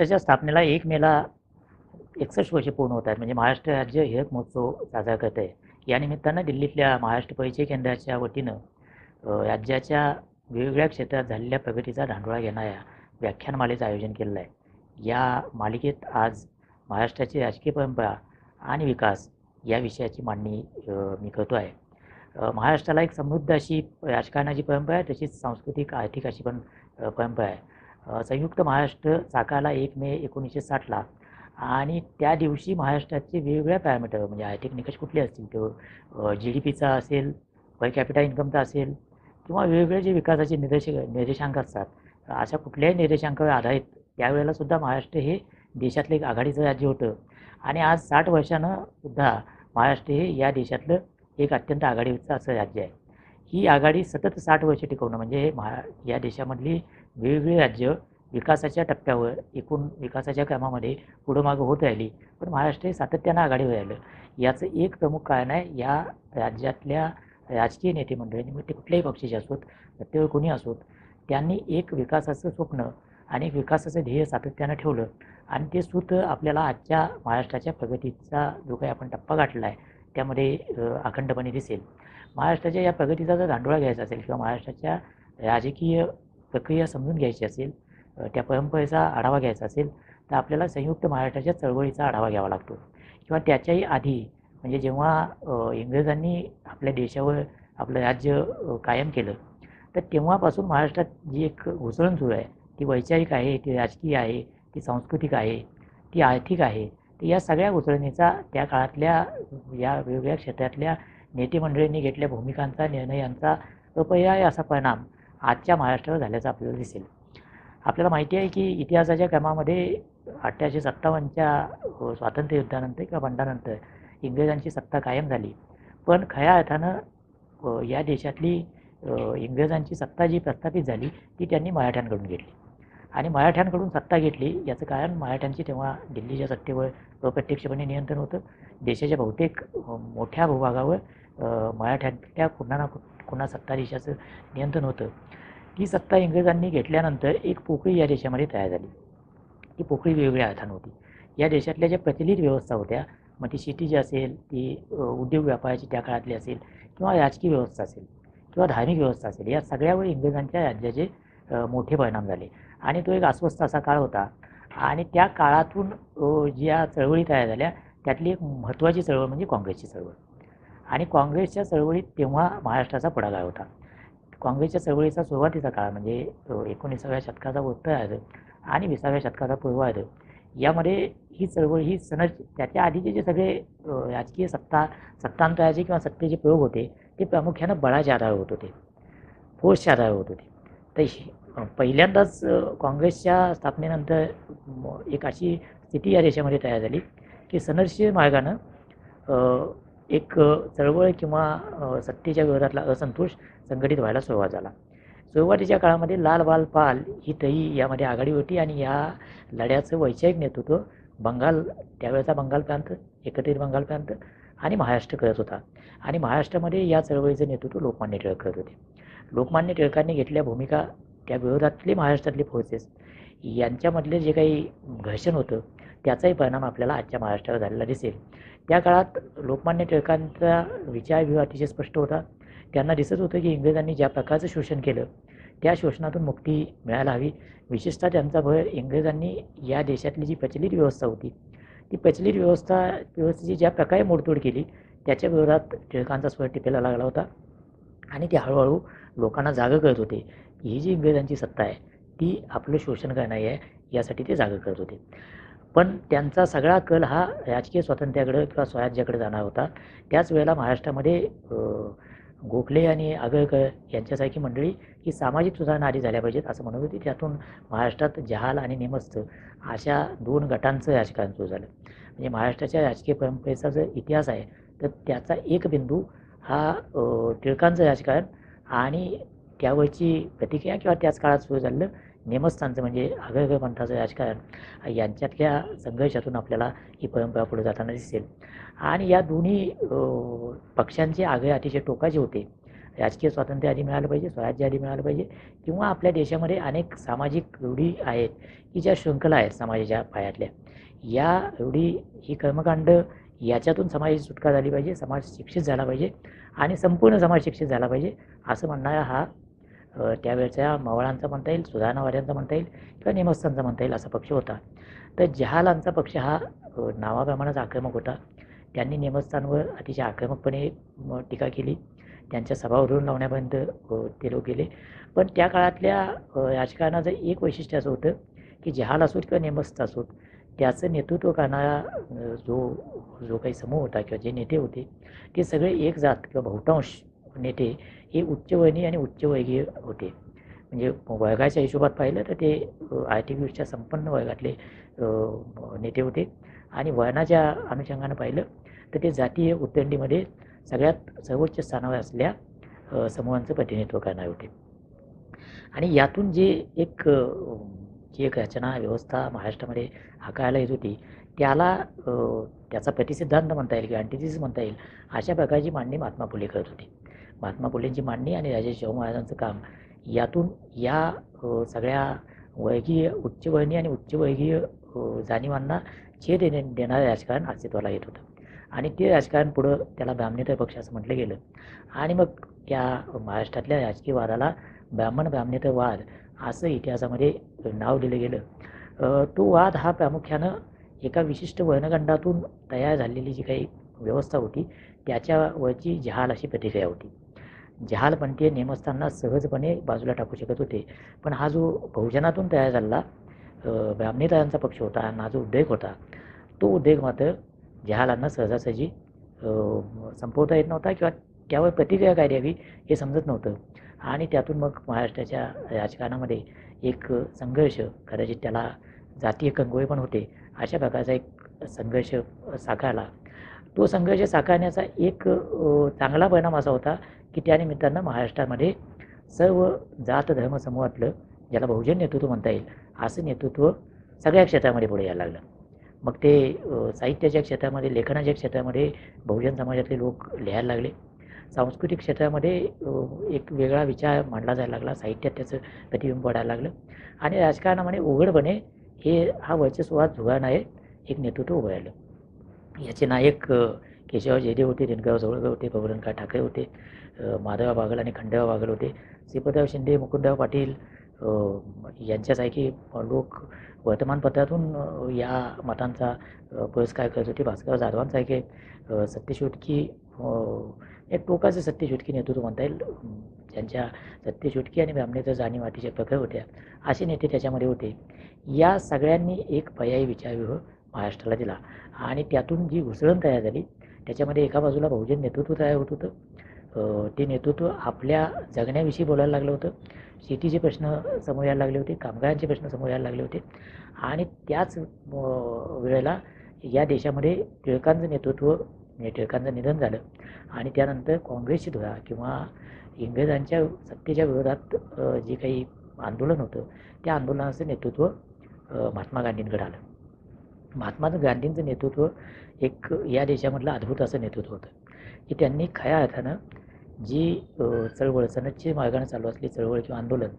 महाराष्ट्राच्या स्थापनेला 1 मेला 61 वर्षे पूर्ण होत आहेत. म्हणजे महाराष्ट्र राज्य हीरक महोत्सव साजरा करत आहे. या निमित्तानं दिल्लीतल्या महाराष्ट्र परिचय केंद्राच्या वतीनं राज्याच्या वेगवेगळ्या क्षेत्रात झालेल्या प्रगतीचा धांडोळा घेणाऱ्या व्याख्यानमालेचं आयोजन केलेलं आहे. या मालिकेत आज महाराष्ट्राची राजकीय परंपरा आणि विकास या विषयाची मांडणी मी करतो आहे. महाराष्ट्राला एक समृद्ध अशी राजकारणाची परंपरा आहे, तशीच सांस्कृतिक आर्थिक अशी पण परंपरा आहे. संयुक्त महाराष्ट्र साकारला 1 मे 1960ला आणि त्या दिवशी महाराष्ट्राचे वेगवेगळ्या पॅरामीटर म्हणजे आर्थिक निकष कुठले असतील, तो GDPचा असेल, पर कॅपिटा इन्कमचा असेल किंवा वेगवेगळे जे विकासाचे निर्देशांक असतात, अशा कुठल्याही निर्देशांकावर आधारित त्यावेळेलासुद्धा महाराष्ट्र हे देशातलं एक आघाडीचं राज्य होतं. आणि आज 60 वर्षानंसुद्धा महाराष्ट्र हे या देशातलं एक अत्यंत आघाडीचं असं राज्य आहे. ही आघाडी सतत 60 वर्षे टिकवणं म्हणजे या देशामधली वेगवेगळी राज्य विकासाच्या टप्प्यावर एकूण विकासाच्या कामामध्ये पुढं मागं होत राहिली, पण महाराष्ट्र हे सातत्यानं आघाडीवर राहिलं. याचं एक प्रमुख कारण आहे या राज्यातल्या राजकीय नेते मंडळींनी, म्हणजे कुठल्याही पक्षाचे असोत, प्रत्येक कोणी असोत, त्यांनी एक विकासाचं स्वप्न आणि एक विकासाचं ध्येय सातत्यानं ठेवलं आणि ते सूत्र आपल्याला आजच्या महाराष्ट्राच्या प्रगतीचा जो काही आपण टप्पा गाठला आहे त्यामध्ये अखंडपणे दिसेल. महाराष्ट्राच्या या प्रगतीचा जर धांडोळा घ्यायचा असेल किंवा महाराष्ट्राच्या राजकीय प्रक्रिया समजून घ्यायची असेल, त्या परंपरेचा आढावा घ्यायचा असेल, तर आपल्याला संयुक्त महाराष्ट्राच्या चळवळीचा आढावा घ्यावा लागतो. किंवा त्याच्याही आधी म्हणजे जेव्हा इंग्रजांनी आपल्या देशावर आपलं राज्य कायम केलं, तर तेव्हापासून महाराष्ट्रात जी एक घुसळण सुरू आहे, ती वैचारिक आहे, ती राजकीय आहे, ती सांस्कृतिक आहे, ती आर्थिक आहे, तर या सगळ्या घुसळणीचा त्या काळातल्या या वेगवेगळ्या क्षेत्रातल्या नेतेमंडळींनी घेतलेल्या भूमिकांचा, निर्णयांचा अपरिहार्य असा परिणाम आजच्या महाराष्ट्रावर झाल्याचं आपल्याला दिसेल. आपल्याला माहिती आहे की इतिहासाच्या क्रमामध्ये 1857च्या स्वातंत्र्ययुद्धानंतर किंवा बंडानंतर इंग्रजांची सत्ता कायम झाली, पण खऱ्या अर्थानं या देशातली इंग्रजांची सत्ता जी प्रस्थापित झाली ती त्यांनी मराठ्यांकडून घेतली. आणि मराठ्यांकडून सत्ता घेतली याचं कारण मराठ्यांची तेव्हा दिल्लीच्या सत्तेवर अप्रत्यक्षपणे नियंत्रण होतं. देशाच्या बहुतेक मोठ्या भूभागावर मराठ्यांच्या कुणा सत्ताधीशाचं नियंत्रण होतं. ती सत्ता इंग्रजांनी घेतल्यानंतर एक पोकळी या देशामध्ये तयार झाली. ती पोकळी वेगवेगळ्या अर्थानं होती. या देशातल्या ज्या प्रचलित व्यवस्था होत्या, मग ती शेती जी असेल, ती उद्योग व्यापाराची त्या काळातली असेल किंवा राजकीय व्यवस्था असेल किंवा धार्मिक व्यवस्था असेल, या सगळ्यावर इंग्रजांच्या राज्याचे मोठे परिणाम झाले. आणि तो एक अस्वस्थ असा काळ होता आणि त्या काळातून ज्या चळवळी तयार झाल्या त्यातली एक महत्त्वाची चळवळ म्हणजे काँग्रेसची चळवळ. आणि काँग्रेसच्या चळवळीत तेव्हा महाराष्ट्राचा पुढाकार होता. काँग्रेसच्या चळवळीचा सुरुवातीचा काळ म्हणजे 19व्या शतकाचा उत्तरार्ध आणि 20व्या शतकाचा पूर्वार्ध, यामध्ये ही चळवळ ही सनद त्याच्या आधीचे जे सगळे राजकीय सत्तांतराचे किंवा सत्तेचे प्रयोग होते ते प्रामुख्यानं बळाच्या आधारावर होत होते, फोर्सच्या आधारावर होत होते. तर पहिल्यांदाच काँग्रेसच्या स्थापनेनंतर एक अशी स्थिती या देशामध्ये तयार झाली की सनदशीर मार्गानं एक चळवळ किंवा सत्तेच्या विरोधातला असंतोष संघटित व्हायला सुरुवात झाला. सुरुवातीच्या काळामध्ये लाल बाल पाल ही तही यामध्ये आघाडी होती आणि या लढ्याचं वैचारिक नेतृत्व बंगाल, त्यावेळेचा बंगाल प्रांत, एकत्रित बंगाल प्रांत आणि महाराष्ट्र करत होता. आणि महाराष्ट्रामध्ये या चळवळीचं नेतृत्व लोकमान्य टिळक करत होते. लोकमान्य टिळकांनी घेतलेल्या भूमिका, त्या विरोधातले महाराष्ट्रातले फोर्सेस यांच्यामधले जे काही घर्षण होतं त्याचाही परिणाम आपल्याला आजच्या महाराष्ट्रावर झालेला दिसेल. त्या काळात लोकमान्य टिळकांचा विचारव्यूह अतिशय स्पष्ट होता. त्यांना दिसत होतं की इंग्रजांनी ज्या प्रकारचं शोषण केलं त्या शोषणातून मुक्ती मिळायला हवी. विशेषतः त्यांचा भर इंग्रजांनी या देशातली जी प्रचलित व्यवस्था होती, ती प्रचलित व्यवस्थेची ज्या प्रकारे मोडतोड केली त्याच्या विरोधात टिळकांचा स्वर टिपायला लागला होता. आणि ते हळूहळू लोकांना जागं करत होते की ही जी इंग्रजांची सत्ता आहे ती आपलं शोषण करणारी आहे, यासाठी ते जागं करत होते. पण त्यांचा सगळा कल हा राजकीय स्वातंत्र्याकडे किंवा स्वराज्याकडे जाणार होता. त्याच वेळेला महाराष्ट्रामध्ये गोखले आणि आगळकर यांच्यासारखी मंडळी ही सामाजिक सुधारणा आधी झाल्या पाहिजेत असं म्हणत होती. त्यातून महाराष्ट्रात जहाल आणि नेमस्थ अशा 2 गटांचं राजकारण सुरू झालं. म्हणजे महाराष्ट्राच्या राजकीय परंपरेचा जो इतिहास आहे तर त्याचा एक बिंदू हा टिळकांचं राजकारण आणि त्यावरची प्रतिक्रिया किंवा त्याच काळात सुरू झालेलं नेमस्थांचं म्हणजे आगळकर पंथाचं राजकारण, यांच्यातल्या संघर्षातून आपल्याला ही परंपरा पुढे जाताना दिसेल. आणि या दोन्ही पक्षांचे आगळे अतिशय टोकाचे होते. राजकीय स्वातंत्र्य आधी मिळालं पाहिजे, स्वराज्य आधी मिळालं पाहिजे, किंवा आपल्या देशामध्ये अनेक सामाजिक रूढी आहेत की ज्या शृंखला आहेत समाजाच्या पायातल्या, या रूढी ही कर्मकांड याच्यातून समाजाची सुटका झाली पाहिजे, समाज शिक्षित झाला पाहिजे आणि संपूर्ण समाज शिक्षित झाला पाहिजे असं म्हणणारा हा त्यावेळच्या मवाळांचा म्हणता येईल, सुधारणावाद्यांचा म्हणता येईल किंवा नेमस्थांचा म्हणता येईल असा पक्ष होता. तर जहालांचा पक्ष हा नावाप्रमाणेच आक्रमक होता. त्यांनी नेमस्थांवर अतिशय आक्रमकपणे टीका केली, त्यांच्या सभा उधळून लावण्यापर्यंत ते लोक गेले. पण त्या काळातल्या राजकारणाचं एक वैशिष्ट्य असं होतं की जहाल असोत किंवा नेमस्थ असोत, त्याचं नेतृत्व करणारा जो जो काही समूह होता किंवा जे नेते होते ते सगळे एक जात किंवा बहुतांश नेते हे उच्चवर्णीय आणि उच्चवर्गीय होते. म्हणजे वर्गाच्या हिशोबात पाहिलं तर ते आर्थिकदृष्ट्या संपन्न वर्गातले नेते होते आणि वर्णाच्या अनुषंगानं पाहिलं तर ते जातीय उतरंडीमध्ये सगळ्यात सर्वोच्च स्थानावर असल्या समूहांचं प्रतिनिधित्व करणारे होते. आणि यातून जी एक रचना व्यवस्था महाराष्ट्रामध्ये आकारायला येत होती त्याला त्याचा प्रतिसिद्धांत म्हणता येईल किंवा अँटीथिसिस म्हणता येईल अशा प्रकारची मांडणी महात्मा फुले करत होते. महात्मा फुलेंची मांडणी आणि राजे शाहू महाराजांचं काम यातून या सगळ्या वर्गीय उच्चवर्णीय आणि उच्चवर्गीय जाणीवांना छेद देणारं राजकारण अस्तित्वाला येत होतं आणि ते राजकारण पुढं त्याला ब्राह्मणेतर पक्ष असं म्हटलं गेलं. आणि मग त्या महाराष्ट्रातल्या राजकीय वादाला ब्राह्मण ब्राह्मणेतर वाद असं इतिहासामध्ये नाव दिलं गेलं. तो वाद हा प्रामुख्यानं एका विशिष्ट वर्णखंडातून तयार झालेली जी काही व्यवस्था होती त्याच्यावरची जहाल अशी प्रतिक्रिया होती. जहालपंथीय नेमस्थांना सहजपणे बाजूला टाकू शकत होते, पण हा जो बहुजनातून तयार झालेला ब्राह्मणेतरांचा पक्ष होता आणि हा जो उद्रेक होता तो उद्रेक मात्र जहालांना सहजासहजी संपवता येत नव्हता किंवा त्यावर प्रतिक्रिया काय द्यावी हे समजत नव्हतं. आणि त्यातून मग महाराष्ट्राच्या राजकारणामध्ये एक संघर्ष, कदाचित त्याला जातीय कंगोळे पण होते, अशा प्रकारचा एक संघर्ष साकारला. तो संघर्ष साकारण्याचा एक चांगला परिणाम असा होता की त्यानिमित्तानं महाराष्ट्रामध्ये सर्व जात धर्म समूहातलं, ज्याला बहुजन नेतृत्व म्हणता येईल, असं नेतृत्व सगळ्या क्षेत्रामध्ये पुढे यायला लागलं. मग ते साहित्याच्या क्षेत्रामध्ये, लेखनाच्या क्षेत्रामध्ये बहुजन समाजातले लोक लिहायला लागले. सांस्कृतिक क्षेत्रामध्ये एक वेगळा विचार मांडला जायला लागला, साहित्यात त्याचं प्रतिबिंब पडायला लागलं. आणि राजकारणामध्ये उघडपणे हा वर्चस्ववाद झुगाळणारे एक नेतृत्व उभं राहिलं. याचे नायक केशवराव जयदेव होते, दिनकरराव झवळकर होते, प्रबोधनकार ठाकरे होते, माधवराव बागल आणि खंडेराव बागल होते, श्रीपतराव शिंदे, मुकुंदराव पाटील यांच्यासारखे लोक वर्तमानपत्रातून या मतांचा पुरस्कार करत होते. भास्करराव जाधवांसारखे सत्यशोधकी, एक टोकाचं सत्यशोधकी नेतृत्व म्हणता येईल, ज्यांच्या सत्यशोधकी आणि ब्राह्मणेतर जाणीव अतिशय प्रखर होत्या, असे नेते त्याच्यामध्ये होते. या सगळ्यांनी एक पर्यायी विचारव्यूह महाराष्ट्राला दिला आणि त्यातून जी घुसळण तयार झाली त्याच्यामध्ये एका बाजूला बहुजन नेतृत्व तयार होत होतं. ते नेतृत्व आपल्या जगण्याविषयी बोलायला लागलं होतं, शेतीचे प्रश्न समोर यायला लागले होते, कामगारांचे प्रश्न समोर यायला लागले होते. आणि त्याच वेळेला या देशामध्ये टिळकांचं नेतृत्व, म्हणजे टिळकांचं निधन झालं आणि त्यानंतर काँग्रेसची धुरा किंवा इंग्रजांच्या सत्तेच्या विरोधात जे काही आंदोलन होतं त्या आंदोलनाचं नेतृत्व महात्मा गांधींकडे आलं. महात्मा गांधींचं नेतृत्व एक या देशामधलं अद्भुत असं नेतृत्व होतं की त्यांनी खऱ्या अर्थानं जी चळवळ, सनदच्या मार्गाने चालू असली चळवळ किंवा आंदोलन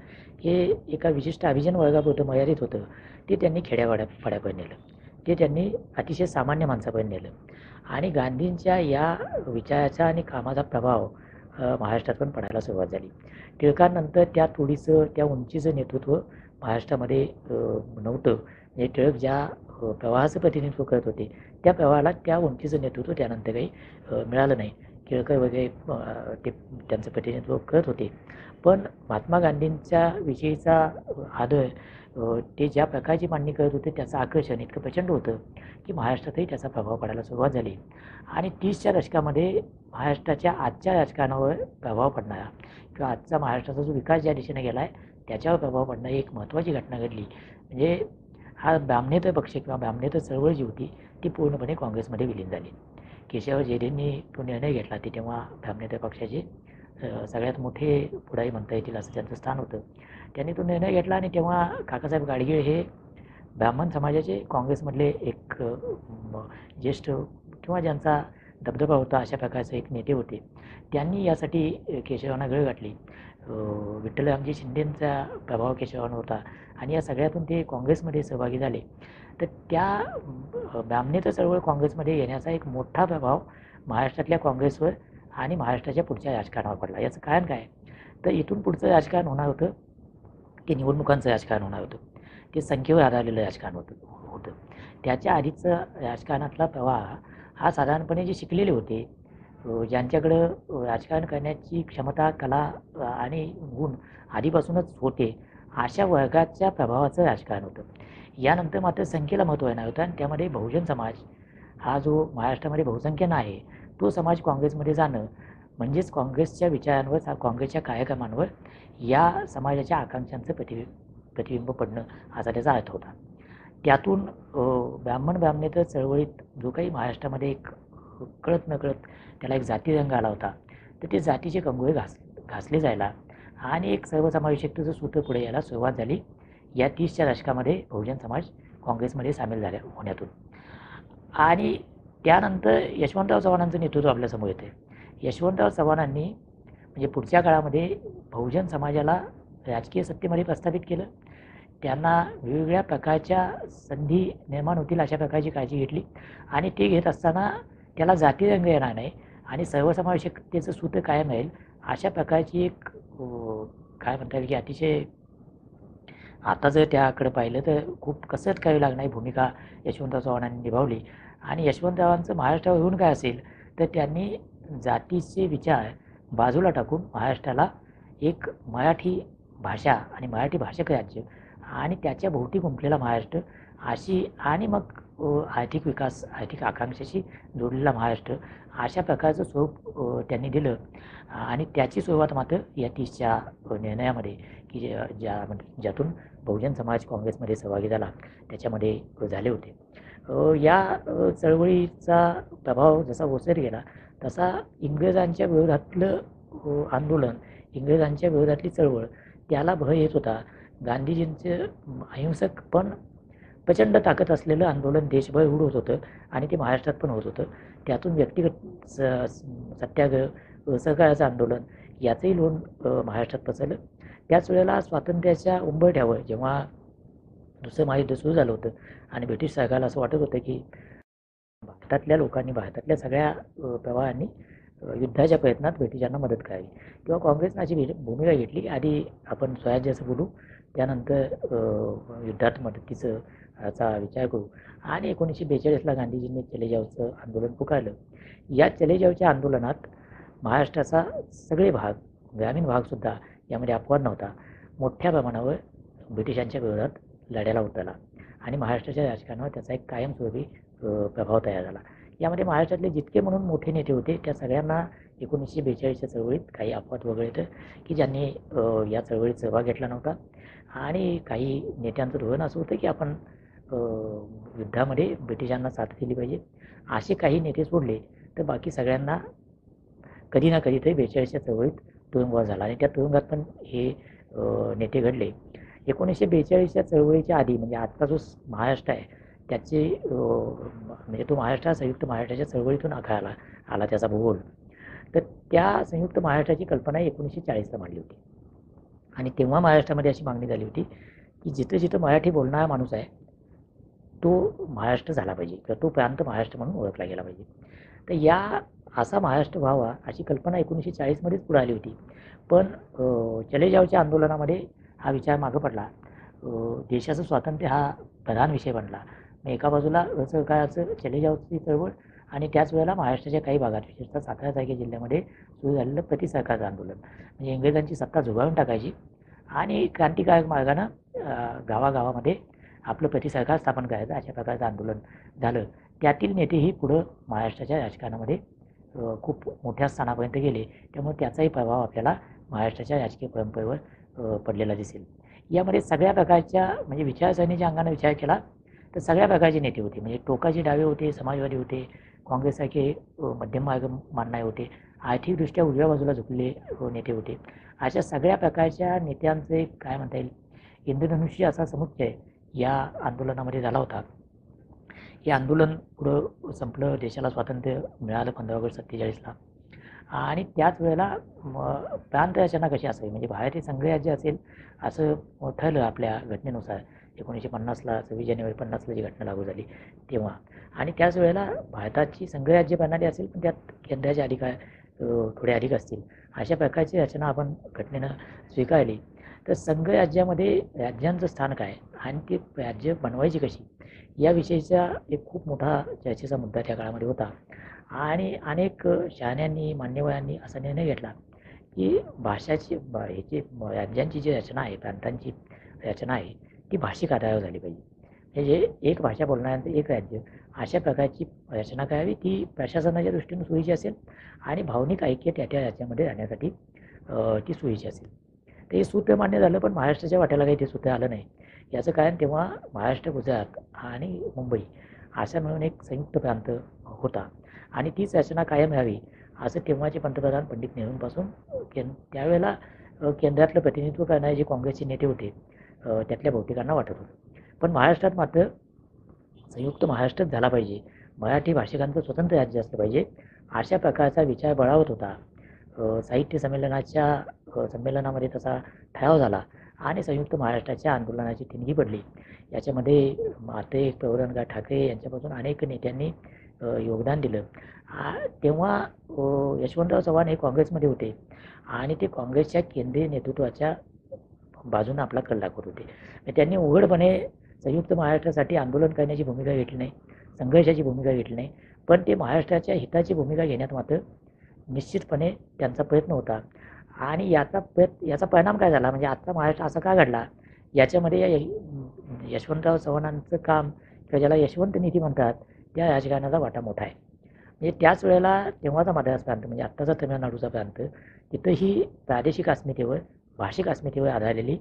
हे एका विशिष्ट अभिजन वर्गापुरतं मर्यादित होतं, ते त्यांनी खेड्यापाड्यापर्यंत नेलं, ते त्यांनी अतिशय सामान्य माणसापर्यंत नेलं. आणि गांधींच्या या विचाराचा आणि कामाचा प्रभाव महाराष्ट्रात पण पडायला सुरुवात झाली. टिळकांनंतर त्या थोडीचं, त्या उंचीचं नेतृत्व महाराष्ट्रामध्ये नव्हतं. म्हणजे टिळक ज्या प्रवाहाचं प्रतिनिधित्व करत होते त्या प्रवाहाला त्या उंचीचं नेतृत्व त्यानंतर काही मिळालं नाही. टिळक वगैरे ते त्यांचं प्रतिनिधित्व करत होते, पण महात्मा गांधींच्या विषयीचा आदर, ते ज्या प्रकारची मांडणी करत होते त्याचं आकर्षण इतकं प्रचंड होतं की महाराष्ट्रातही त्याचा प्रभाव पडायला सुरुवात झाली. आणि 30च्या दशकामध्ये महाराष्ट्राच्या आजच्या राजकारणावर प्रभाव पडणारा किंवा आजचा महाराष्ट्राचा जो विकास ज्या दिशेने गेला आहे त्याच्यावर प्रभाव पडणारी एक महत्त्वाची घटना घडली. म्हणजे हा ब्राह्मणेतर पक्ष किंवा ब्राह्मणेतर चळवळ जी होती ती पूर्णपणे काँग्रेसमध्ये विलीन झाली. केशवराव जयदेवनी तो निर्णय घेतला ते तेव्हा ब्राह्मणेतर पक्षाचे सगळ्यात मोठे पुढारी म्हणता येतील असं त्यांचं स्थान होतं. त्यांनी तो निर्णय घेतला आणि तेव्हा काकासाहेब गाडगीळ हे ब्राह्मण समाजाचे काँग्रेसमधले एक ज्येष्ठ किंवा ज्यांचा दबदबा होता अशा प्रकारचे एक नेते होते, त्यांनी यासाठी केशवांना गळ घातली. विठ्ठलरामजी शिंदेंचा प्रभाव केशवांवर होता आणि या सगळ्यातून ते काँग्रेसमध्ये सहभागी झाले. तर त्या ब्राह्मणेतर चळवळ काँग्रेसमध्ये येण्याचा एक मोठा प्रभाव महाराष्ट्रातल्या काँग्रेसवर आणि महाराष्ट्राच्या पुढच्या राजकारणावर पडला. याचं कारण काय, तर इथून पुढचं राजकारण होणार होतं ते निवडणुकांचं राजकारण होणार होतं, ते संख्येवर आधारलेलं राजकारण होतं. त्याच्या आधीचं राजकारणातला प्रवाह हा साधारणपणे जे शिकलेले होते, ज्यांच्याकडं राजकारण करण्याची क्षमता, कला आणि गुण आधीपासूनच होते, अशा वर्गाच्या प्रभावाचं राजकारण होतं. यानंतर मात्र संख्येला महत्त्व येणार होतं आणि त्यामध्ये बहुजन समाज हा जो महाराष्ट्रामध्ये बहुसंख्यानं आहे तो समाज काँग्रेसमध्ये जाणं म्हणजेच काँग्रेसच्या विचारांवर, काँग्रेसच्या कार्यक्रमांवर या समाजाच्या आकांक्षांचं प्रतिबिंब पडणं असा त्याचा अर्थ होता. त्यातून ब्राह्मण ब्राह्मणेतर चळवळीत जो काही महाराष्ट्रामध्ये एक कळत नकळत त्याला एक जाती रंग आला होता, तर ते जातीचे कंगोळे घासले जायला आणि एक सर्वसमावेशकतेचं सूत्र पुढे यायला सुरुवात झाली या 30च्या दशकामध्ये बहुजन समाज काँग्रेसमध्ये सामील झाल्या होण्यातून. आणि त्यानंतर यशवंतराव चव्हाणांचं नेतृत्व आपल्यासमोर येते. यशवंतराव चव्हाणांनी म्हणजे पुढच्या काळामध्ये बहुजन समाजाला राजकीय सत्तेमध्ये प्रस्थापित केलं, त्यांना वेगवेगळ्या प्रकारच्या संधी निर्माण होतील अशा प्रकारची काळजी घेतली आणि ते घेत असताना त्याला जाती रंग येणार नाही आणि सर्वसमावेशकतेचं सूत्र कायम राहील अशा प्रकारची एक काय म्हणता येईल की अतिशय आता जर त्याकडे पाहिलं तर खूप कसरत करावी लागणारी भूमिका यशवंतराव चव्हाणांनी निभावली. आणि यशवंतरावांचं महाराष्ट्रावर येऊन काय असेल तर त्यांनी जातीचे विचार बाजूला टाकून महाराष्ट्राला एक मराठी भाषा आणि मराठी भाषक राज्य आणि त्याच्या भोवती गुंफलेला महाराष्ट्र अशी आणि मग आर्थिक विकास, आर्थिक आकांक्षेशी जोडलेला महाराष्ट्र अशा प्रकारचं स्वरूप त्यांनी दिलं. आणि त्याची सुरुवात मात्र या 30च्या निर्णयामध्ये की ज्यातून बहुजन समाज काँग्रेसमध्ये सहभागी झाला त्याच्यामध्ये झाले होते. या चळवळीचा प्रभाव जसा ओसरत गेला तसा इंग्रजांच्या विरोधातलं आंदोलन, इंग्रजांच्या विरोधातली चळवळ त्याला भय येत होता. गांधीजींचं अहिंसक पण प्रचंड ताकद असलेलं आंदोलन देशभर होत होतं आणि ते महाराष्ट्रात पण होत होतं. त्यातून व्यक्तिगत सत्याग्रह, सहकार्याचं आंदोलन याचंही लोण महाराष्ट्रात पसरलं. त्याच वेळेला स्वातंत्र्याच्या उंबरठ्यावर जेव्हा दुसरं महायुद्ध सुरू झालं होतं आणि ब्रिटिश सरकारला असं वाटत होतं की भारतातल्या लोकांनी, भारतातल्या सगळ्या प्रवाहांनी युद्धाच्या प्रयत्नात ब्रिटिशांना मदत करावी, किंवा काँग्रेसनं अशी भूमिका घेतली. आधी आपण स्वराज्याचं बोलू, त्यानंतर युद्धात मदतीचं असा विचार करू. आणि 1942ला गांधीजींनी चले जावचं आंदोलन पुकारलं. या चले जावच्या आंदोलनात महाराष्ट्राचा सगळे भाग, ग्रामीण भागसुद्धा यामध्ये अपवाद नव्हता, मोठ्या प्रमाणावर ब्रिटिशांच्या विरोधात लढायला उतरला आणि महाराष्ट्राच्या राजकारणावर त्याचा एक कायमस्वरूपी प्रभाव तयार झाला. यामध्ये महाराष्ट्रातले जितके म्हणून मोठे नेते होते त्या सगळ्यांना 1942च्या चळवळीत काही अपवाद वगळले की ज्यांनी या चळवळीत सहभाग घेतला नव्हता. आणि काही नेत्यांचं धोरण असं होतं की आपण युद्धामध्ये ब्रिटिशांना साथ दिली पाहिजे, असे काही नेते सोडले तर बाकी सगळ्यांना कधी ना कधी तरी 42च्या चळवळीत तुरुंगवास झाला आणि त्या तुरुंगात पण हे नेते घडले. 1942च्या चळवळीच्या आधी म्हणजे आजचा जो महाराष्ट्र आहे त्याचे म्हणजे तो महाराष्ट्र संयुक्त महाराष्ट्राच्या चळवळीतून आखळला आला त्याचा भूगोल. तर त्या संयुक्त महाराष्ट्राची कल्पना 1940ला मांडली होती आणि तेव्हा महाराष्ट्रामध्ये अशी मागणी झाली होती की जिथं जिथं मराठी बोलणारा माणूस आहे तो महाराष्ट्र झाला पाहिजे किंवा तो प्रांत महाराष्ट्र म्हणून ओळखला गेला पाहिजे. तर या असा महाराष्ट्र व्हावा अशी कल्पना 1940मध्येच पुढे आली होती, पण चले जावच्या आंदोलनामध्ये हा विचार मागं पडला. देशाचं स्वातंत्र्य हा प्रधान विषय बनला. मग एका बाजूला असहकाराचं चले जावची चळवळ आणि त्याच वेळेला महाराष्ट्राच्या काही भागात विशेषतः सातारा सारख्या जिल्ह्यामध्ये सुरू झालेलं प्रतिसहकारचं आंदोलन म्हणजे इंग्रजांची सत्ता झुगारून टाकायची आणि क्रांतिकारक मार्गानं गावागावामध्ये आपलं प्रतिसहकार स्थापन करायचं अशा प्रकारचं आंदोलन झालं. त्यातील नेतेही पुढं महाराष्ट्राच्या राजकारणामध्ये खूप मोठ्या स्थानापर्यंत गेले, त्यामुळे त्याचाही प्रभाव आपल्याला महाराष्ट्राच्या राजकीय परंपरेवर पडलेला दिसेल. यामध्ये सगळ्या प्रकारच्या म्हणजे विचारसरणीच्या अंगाने विचार केला तर सगळ्या प्रकारचे नेते होते. म्हणजे टोकाचे डावे होते, समाजवादी होते, काँग्रेससारखे मध्यम मार्ग मानणारे होते, आर्थिकदृष्ट्या उजव्या बाजूला झुकले नेते होते. अशा सगळ्या प्रकारच्या नेत्यांचे काय म्हणता येईल इंद्रधनुष्य असा समुच्चय या आंदोलनामध्ये झाला होता. हे आंदोलन पुढं संपलं, देशाला स्वातंत्र्य मिळालं 15 ऑगस्ट 47ला. आणि त्याच वेळेला प्रांतरचना कशी असावी म्हणजे भारतीय संघराज्य असेल असं ठरलं आपल्या घटनेनुसार 1950ला 26 जानेवारी 1950ला जी घटना लागू झाली तेव्हा. आणि त्याच वेळेला भारताची संघराज्य प्रणाली असेल पण त्यात केंद्राचे अधिकार थोडे अधिक असतील अशा प्रकारची रचना आपण घटनेनं स्वीकारली. तर संघराज्यामध्ये राज्यांचं स्थान काय आणि ते राज्य बनवायची कशी याविषयीचा एक खूप मोठा चर्चेचा मुद्दा त्या काळामध्ये होता. आणि अनेक शहाण्यांनी मान्यवरांनी असा निर्णय घेतला की भाषाची ह्याची राज्यांची जी रचना आहे प्रांतांची रचना आहे ती भाषिक आधारावर झाली पाहिजे. म्हणजे एक भाषा बोलणाऱ्यांचं एक राज्य अशा प्रकारची रचना करावी ती प्रशासनाच्या दृष्टीने सोयीची असेल आणि भावनिक ऐक्य त्या त्या राज्यामध्ये राहण्यासाठी ती सोयीची असेल. तर हे सूत्र मान्य झालं पण महाराष्ट्राच्या वाट्याला काही ते सूत्र आलं नाही. याचं कारण तेव्हा महाराष्ट्र गुजरात आणि मुंबई असा मिळून एक संयुक्त प्रांत होता आणि तीच रचना कायम राहावी असं तेव्हाचे पंतप्रधान पंडित नेहरूंपासून त्यावेळेला केंद्रातलं प्रतिनिधित्व करणारे जे काँग्रेसचे नेते होते त्यातल्या बहुतेकांना वाटत होतं. पण महाराष्ट्रात मात्र संयुक्त महाराष्ट्रच झाला पाहिजे, मराठी भाषिकांचं स्वतंत्र राज्य असलं पाहिजे अशा प्रकारचा विचार बळावत होता. साहित्य संमेलनामध्ये तसा ठराव झाला आणि संयुक्त महाराष्ट्राच्या आंदोलनाची ठिणगी पडली. याच्यामध्ये माते प्रवरणगा ठाकरे यांच्यापासून अनेक नेत्यांनी योगदान दिलं. तेव्हा यशवंतराव चव्हाण हे काँग्रेसमध्ये होते आणि ते काँग्रेसच्या केंद्रीय नेतृत्वाच्या बाजूने आपला कल दाखवत होते. त्यांनी उघडपणे संयुक्त महाराष्ट्रासाठी आंदोलन करण्याची भूमिका घेतली नाही, संघर्षाची भूमिका घेतली नाही, पण ते महाराष्ट्राच्या हिताची भूमिका घेण्यात मात्र निश्चितपणे त्यांचा प्रयत्न होता. आणि याचा परिणाम काय झाला म्हणजे आजचा महाराष्ट्र असा का घडला याच्यामध्ये यशवंतराव चव्हाणांचं काम किंवा ज्याला यशवंत नीती म्हणतात त्या राजकारणाचा वाटा मोठा आहे. म्हणजे त्याच वेळेला तेव्हाचा मद्रास प्रांत म्हणजे आत्ताचा तमिळनाडूचा प्रांत तिथंही प्रादेशिक अस्मितेवर भाषिक अस्मितेवर आधारलेली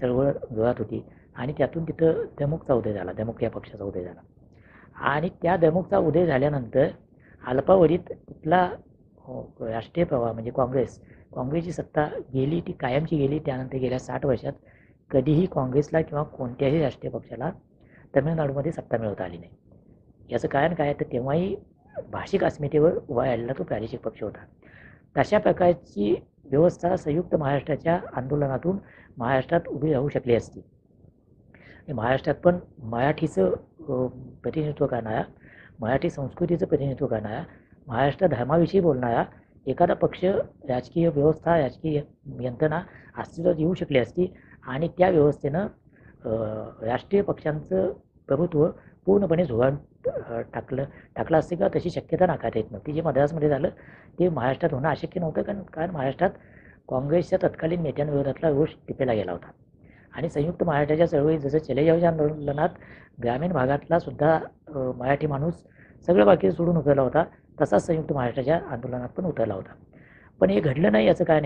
चळवळ जोरात होती आणि त्यातून तिथं द्रमुकचा उदय झाला, द्रमुक या पक्षाचा उदय झाला. आणि त्या द्रमुकचा उदय झाल्यानंतर अल्पावधीत तिथला राष्ट्रीय प्रवाह म्हणजे काँग्रेसची सत्ता गेली, ती कायमची गेली. त्यानंतर गेल्या 60 वर्षात कधीही काँग्रेसला किंवा कोणत्याही राष्ट्रीय पक्षाला तमिळनाडूमध्ये सत्ता मिळवता आली नाही. याचं कारण काय तर तेव्हाही भाषिक अस्मितेवर उभा राहिलेला तो प्रादेशिक पक्ष होता. तशा प्रकारची व्यवस्था संयुक्त महाराष्ट्राच्या आंदोलनातून महाराष्ट्रात उभी राहू शकली असती. महाराष्ट्रात पण मराठीचं प्रतिनिधित्व करणारा, मराठी संस्कृतीचं प्रतिनिधित्व करणारा, महाराष्ट्र धर्माविषयी बोलणारा एखादा पक्ष, राजकीय व्यवस्था, राजकीय यंत्रणा अस्तित्वात येऊ शकली असती आणि त्या व्यवस्थेनं राष्ट्रीय पक्षांचं प्रभुत्व पूर्णपणे झोगाळून टाकलं असते का तशी शक्यता नाकारता येत नव्हती. जे मद्रासमध्ये झालं ते महाराष्ट्रात होणं अशक्य नव्हतं कारण महाराष्ट्रात काँग्रेसच्या तत्कालीन नेत्यांविरोधातला रोष टिपेला गेला होता. आणि संयुक्त महाराष्ट्राच्या चळवळीत जसं चले जाऊच्या आंदोलनात ग्रामीण भागातला सुद्धा मराठी माणूस सगळं बाकी सोडून उतरला होता तसाच संयुक्त महाराष्ट्राच्या आंदोलनात पण उतरला होता. पण हे घडलं नाही याचं कारण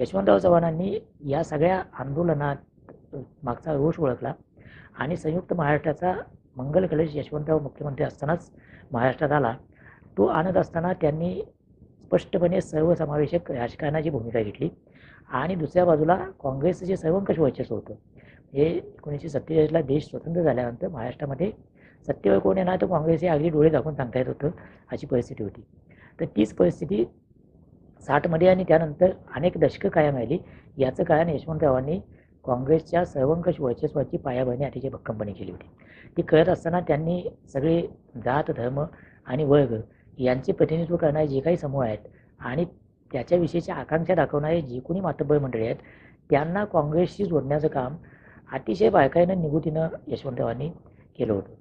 यशवंतराव चव्हाणांनी या सगळ्या आंदोलनात मागचा रोष ओळखला आणि संयुक्त महाराष्ट्राचा मंगल कलश यशवंतराव मुख्यमंत्री असतानाच महाराष्ट्रात आला. तो आणत असताना त्यांनी स्पष्टपणे सर्वसमावेशक राजकारणाची भूमिका घेतली आणि दुसऱ्या बाजूला काँग्रेसचं जे सर्वंकष वर्चस्व होतं हे 1947ला देश स्वतंत्र झाल्यानंतर महाराष्ट्रामध्ये सत्तेवर कोण येणार तर काँग्रेस हे अगदी डोळे दाखवून सांगता येत होतं अशी परिस्थिती होती. तर तीच परिस्थिती 60मध्ये आणि त्यानंतर अनेक दशकं कायम राहिली. याचं कारण यशवंतरावांनी काँग्रेसच्या सर्वंकष वर्चस्वाची पायाभरणी अतिशय भक्कमपणे केली होती. ती करत असताना त्यांनी सगळे जात धर्म आणि वर्ग यांचे प्रतिनिधित्व करणारे जे काही समूह आहेत आणि त्याच्याविषयीच्या आकांक्षा दाखवणारे जे कोणी मातब्बर मंडळी आहेत त्यांना काँग्रेसशी जोडण्याचं काम अतिशय बारकाईनं निगुतीनं यशवंतरावांनी केलं होतं.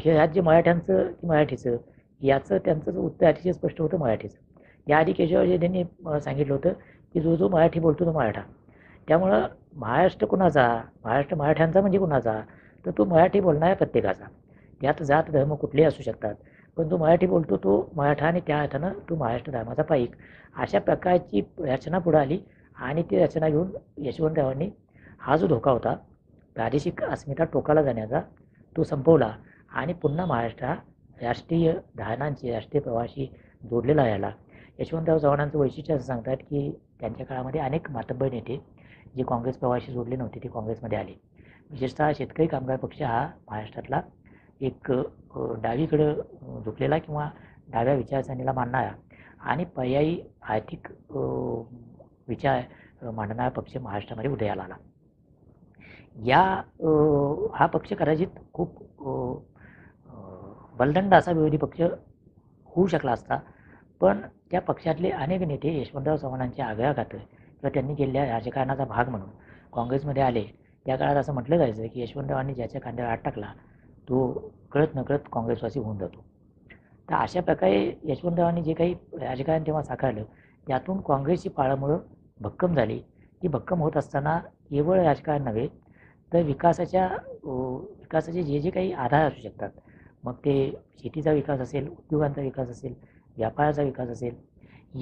हे राज्य मराठ्यांचं की मराठीचं याचं त्यांचं उत्तर अतिशय स्पष्ट होतं, मराठीचं. याआधी केशवराव यांनी सांगितलं होतं की जो जो मराठी बोलतो तो मराठा. त्यामुळं महाराष्ट्र कुणाचा, महाराष्ट्र मराठ्यांचा म्हणजे कुणाचा तर तो मराठी बोलणाऱ्या प्रत्येकाचा. यात जात धर्म कुठलेही असू शकतात पण जो मराठी बोलतो तो मराठा आणि त्या अर्थानं तो महाराष्ट्र धर्माचा पाईक अशा प्रकारची रचना पुढं आली. आणि ती रचना घेऊन यशवंतरावांनी हा जो धोका होता प्रादेशिक अस्मिता टोकाला जाण्याचा तो संपवला आणि पुन्हा महाराष्ट्र हा राष्ट्रीय धारणांशी, राष्ट्रीय प्रवाहाशी जोडलेला राहिला. यशवंतराव चव्हाणांचं वैशिष्ट्य असं सांगतात की त्यांच्या काळामध्ये अनेक मातब्बर नेते जे काँग्रेस प्रवाहाशी जोडले नव्हते ते काँग्रेसमध्ये आले. विशेषतः शेतकरी कामगार पक्ष हा महाराष्ट्रातला एक डावीकडे झुकलेला किंवा डाव्या विचारसरणीला मानणारा आणि पर्यायी आर्थिक विचार मांडणारा पक्ष महाराष्ट्रामध्ये उदयाला आला. हा पक्ष कदाचित खूप बलदंड असा विरोधी पक्ष होऊ शकला असता, पण त्या पक्षातले अनेक नेते यशवंतराव चव्हाणांच्या आग्रहाखातर किंवा त्यांनी केलेल्या राजकारणाचा भाग म्हणून काँग्रेसमध्ये आले. त्या काळात असं म्हटलं जायचं की यशवंतरावांनी ज्याच्या कांद्यावर हात टाकला तो कळत नकळत काँग्रेसवासी होऊन जातो. तर अशा प्रकारे यशवंतरावांनी जे काही राजकारण तेव्हा साकारलं त्यातून काँग्रेसची पाळंमुळं भक्कम झाली. ती भक्कम होत असताना केवळ राजकारण नव्हे तर विकासाचे जे जे काही आधार असू शकतात, मग ते शेतीचा विकास असेल, उद्योगांचा विकास असेल, व्यापाराचा विकास असेल,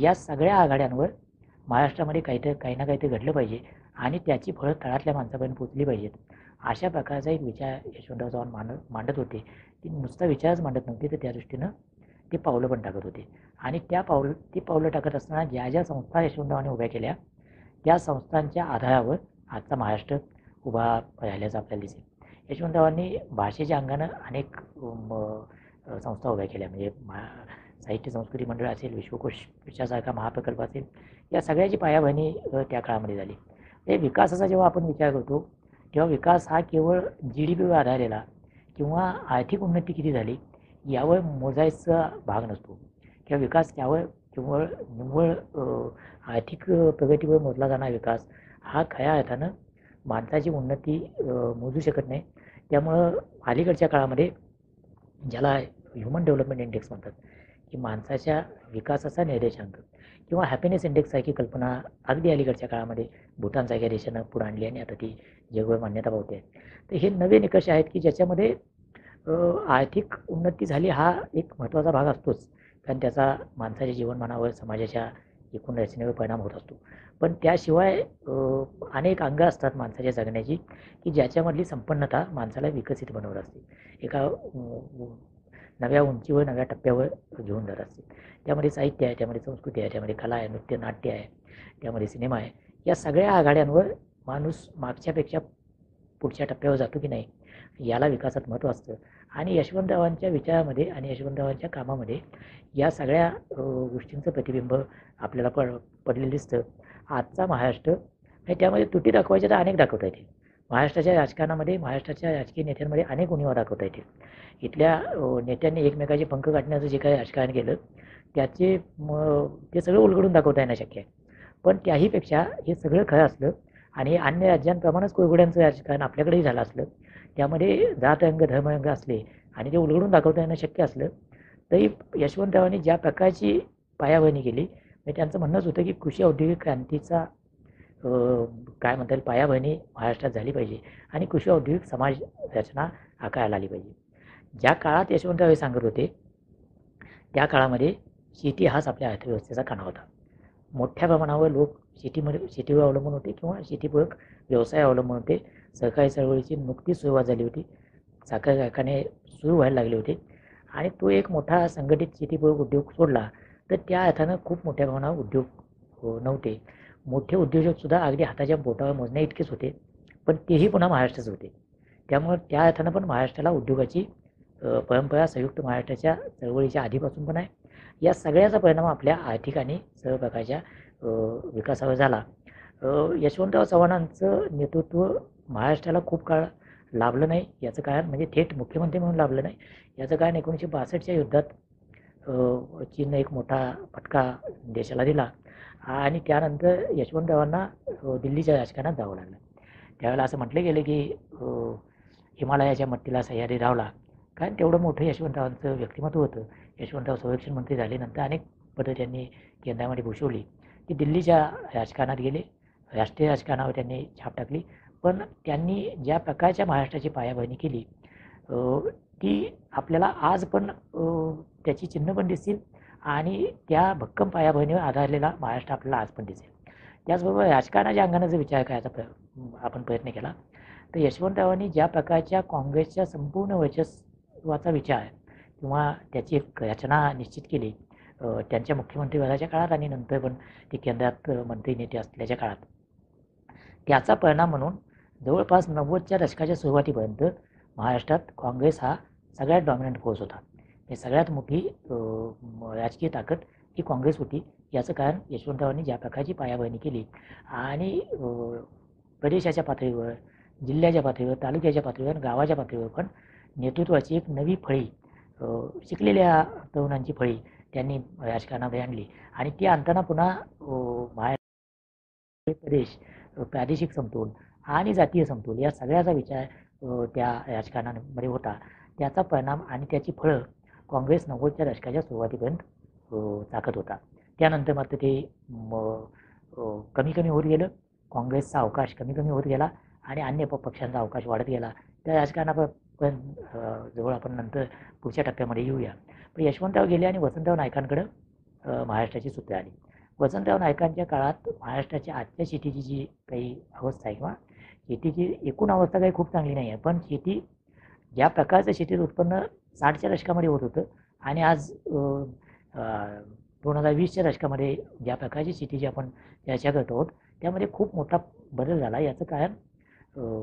या सगळ्या आघाड्यांवर महाराष्ट्रामध्ये काही ना काहीतरी घडलं पाहिजे आणि त्याची फळं तळातल्या माणसापर्यंत पोचली पाहिजेत. अशा प्रकारचा एक विचार यशवंतराव चव्हाण मांडत होते. ती नुसता विचारच मांडत नव्हते, तर त्या दृष्टीनं ते पावलं पण टाकत होते. आणि ती पावलं टाकत असताना ज्या ज्या संस्था यशवंतरावांनी उभ्या केल्या त्या संस्थांच्या आधारावर आजचा महाराष्ट्र उभा राहिल्याचं आपल्याला दिसेल. यशवंतरावांनी भाषेच्या अंगानं अनेक संस्था उभ्या केल्या, म्हणजे साहित्य संस्कृती मंडळ असेल, विश्वकोशासारखा महाप्रकल्प असेल, या सगळ्याची पायाभरणी त्या काळामध्ये झाली. हे विकासाचा जेव्हा आपण विचार करतो तेव्हा विकास हा केवळ GDPवर आधारलेला किंवा आर्थिक उन्नती किती झाली यावर मोजायचा भाग नसतो, किंवा विकास त्यावर केवळ निव्वळ आर्थिक प्रगतीवर मोजला जाणारा विकास हा खऱ्या अर्थानं माणसाची उन्नती मोजू शकत नाही. त्यामुळं अलीकडच्या काळामध्ये ज्याला ह्युमन डेव्हलपमेंट इंडेक्स म्हणतात, की माणसाच्या विकासाचा निर्देशांक, किंवा हॅपीनेस इंडेक्ससारखी कल्पना अगदी अलीकडच्या काळामध्ये भूटानसारख्या देशानं पुढे आणली आणि आता ती जगभर मान्यता पावते आहे. तर हे नवे निकष आहेत की ज्याच्यामध्ये आर्थिक उन्नती झाली हा एक महत्त्वाचा भाग असतोच, कारण त्याचा माणसाच्या जीवनमानावर, समाजाच्या एकूण रचनेवर परिणाम होत असतो. पण त्याशिवाय अनेक अंग असतात माणसाच्या जगण्याची की ज्याच्यामधली संपन्नता माणसाला विकसित बनवत असते, एका नव्या उंचीवर, नव्या टप्प्यावर घेऊन जात असते. त्यामध्ये साहित्य आहे, त्यामध्ये संस्कृती आहे, त्यामध्ये कला आहे, नृत्य नाट्य आहे, त्यामध्ये सिनेमा आहे. या सगळ्या आघाड्यांवर माणूस मागच्यापेक्षा पुढच्या टप्प्यावर जातो की नाही याला विकासात महत्त्व असतं. आणि यशवंतरावांच्या विचारामध्ये आणि यशवंतरावांच्या कामामध्ये या सगळ्या गोष्टींचं प्रतिबिंब आपल्याला पडलेलं दिसतं. आजचा महाराष्ट्र हे त्यामध्ये तुटी दाखवायच्या तर अनेक दाखवता येतील. महाराष्ट्राच्या राजकारणामध्ये, महाराष्ट्राच्या राजकीय नेत्यांमध्ये अनेक उणीवा दाखवता येतील. इथल्या नेत्यांनी एकमेकाचे पंख काढण्याचं जे काही राजकारण केलं ते सगळं उलगडून दाखवता येणं शक्य आहे. पण त्याहीपेक्षा हे सगळं खरं असलं आणि अन्य राज्यांप्रमाणेच कुळगुड्यांचं राजकारण आपल्याकडेही झालं असलं, त्यामध्ये जातरंग धर्मरंग असले आणि ते उलगडून दाखवता येणं शक्य असलं तरी यशवंतरावांनी ज्या प्रकारची पायाभरणी केली, म्हणजे त्यांचं म्हणणंच होतं की कृषी औद्योगिक क्रांतीचा काय म्हणता येईल पायाभरणी महाराष्ट्रात झाली पाहिजे आणि कृषी औद्योगिक समाज रचना आकाराला आली पाहिजे. ज्या काळात यशवंतराव हे सांगत होते त्या काळामध्ये शेती हाच आपल्या अर्थव्यवस्थेचा कणा होता. मोठ्या प्रमाणावर लोक शेतीवर अवलंबून होते किंवा शेतीपूरक व्यवसाय अवलंबून होते. सहकारी चळवळीची नुकतीच सुरुवात झाली होती, साखर कारखाने सुरू व्हायला लागले होते आणि तो एक मोठा संघटित शेतीपूरक उद्योग सोडला तर त्या अर्थानं खूप मोठ्या प्रमाणावर उद्योग नव्हते. मोठे उद्योजकसुद्धा अगदी हाताच्या बोटावर मोजण्या इतकेच होते, पण तेही पुन्हा महाराष्ट्राचे होते. त्यामुळे त्या अर्थानं पण महाराष्ट्राला उद्योगाची परंपरा संयुक्त महाराष्ट्राच्या चळवळीच्या आधीपासून पण आहे. या सगळ्याचा परिणाम आपल्या आर्थिक आणि सर्व प्रकारच्या विकासावर झाला. यशवंतराव चव्हाणांचं नेतृत्व महाराष्ट्राला खूप काळ लाभलं नाही. याचं कारण म्हणजे थेट मुख्यमंत्री म्हणून लाभलं नाही. याचं कारण 1962च्या युद्धात चीननं एक मोठा फटका देशाला दिला आणि त्यानंतर यशवंतरावांना दिल्लीच्या राजकारणात जावं लागलं. त्यावेळेला असं म्हटलं गेलं की हिमालयाच्या मट्टीला सह्याद्री धावला, कारण तेवढं मोठं यशवंतरावांचं व्यक्तिमत्व होतं. यशवंतराव संरक्षण मंत्री झाल्यानंतर अनेक पदं त्यांनी केंद्रामध्ये भूषवली. ते दिल्लीच्या राजकारणात गेले, राष्ट्रीय राजकारणावर त्यांनी छाप टाकली. पण त्यांनी ज्या प्रकारच्या महाराष्ट्राची पायाभरणी केली ती आपल्याला आज पण त्याची चिन्ह पण दिसतील आणि त्या भक्कम पायाभरणीवर आधारलेला महाराष्ट्र आपल्याला आज पण दिसेल. त्याचबरोबर राजकारणाच्या अंगानं जर विचार करायचा आपण प्रयत्न केला तर यशवंतरावांनी ज्या प्रकारच्या काँग्रेसच्या संपूर्ण वर्चस्वाचा विचार किंवा त्याची एक रचना निश्चित केली त्यांच्या मुख्यमंत्रीपदाच्या काळात आणि नंतर पण ते केंद्रात मंत्री नेते असल्याच्या काळात, त्याचा परिणाम म्हणून जवळपास 90च्या दशकाच्या सुरुवातीपर्यंत महाराष्ट्रात काँग्रेस हा सगळ्यात डॉमिनंट फोर्स होता. हे सगळ्यात मोठी राजकीय ताकद ही काँग्रेस होती. याचं कारण यशवंतरावांनी ज्या प्रकारची पायाभरणी केली आणि प्रदेशाच्या पातळीवर, जिल्ह्याच्या पातळीवर, तालुक्याच्या पातळीवर, गावाच्या पातळीवर पण नेतृत्वाची एक नवी फळी, शिकलेल्या तरुणांची फळी त्यांनी राजकारणामध्ये आणली. आणि ती आणताना पुन्हा महाराष्ट्र प्रदेश, प्रादेशिक समतोल आणि जातीय समतोल या सगळ्याचा विचार त्या राजकारणामध्ये होता. त्याचा परिणाम आणि त्याची फळं काँग्रेस 90च्या दशकाच्या सुरुवातीपर्यंत टाकत होता. त्यानंतर मात्र ते कमी कमी होत गेलं, काँग्रेसचा अवकाश कमी कमी होत गेला आणि अन्य पक्षांचा अवकाश वाढत गेला. त्या राजकारणापर्यंत जवळ आपण नंतर पुढच्या टप्प्यामध्ये येऊया. पण यशवंतराव गेले आणि वसंतराव नायकांकडं महाराष्ट्राची सूत्रे आली. वसंतराव नायकांच्या काळात महाराष्ट्राच्या आजच्या शेतीची जी काही अवस्था आहे किंवा शेतीची एकूण अवस्था काही खूप चांगली नाही आहे, पण शेती ज्या प्रकारचं शेतीचं उत्पन्न 60च्या दशकामध्ये होत होतं आणि आज 2020च्या दशकामध्ये ज्या प्रकारची शेती जी आपण चर्चा करत आहोत त्यामध्ये खूप मोठा बदल झाला. याचं कारण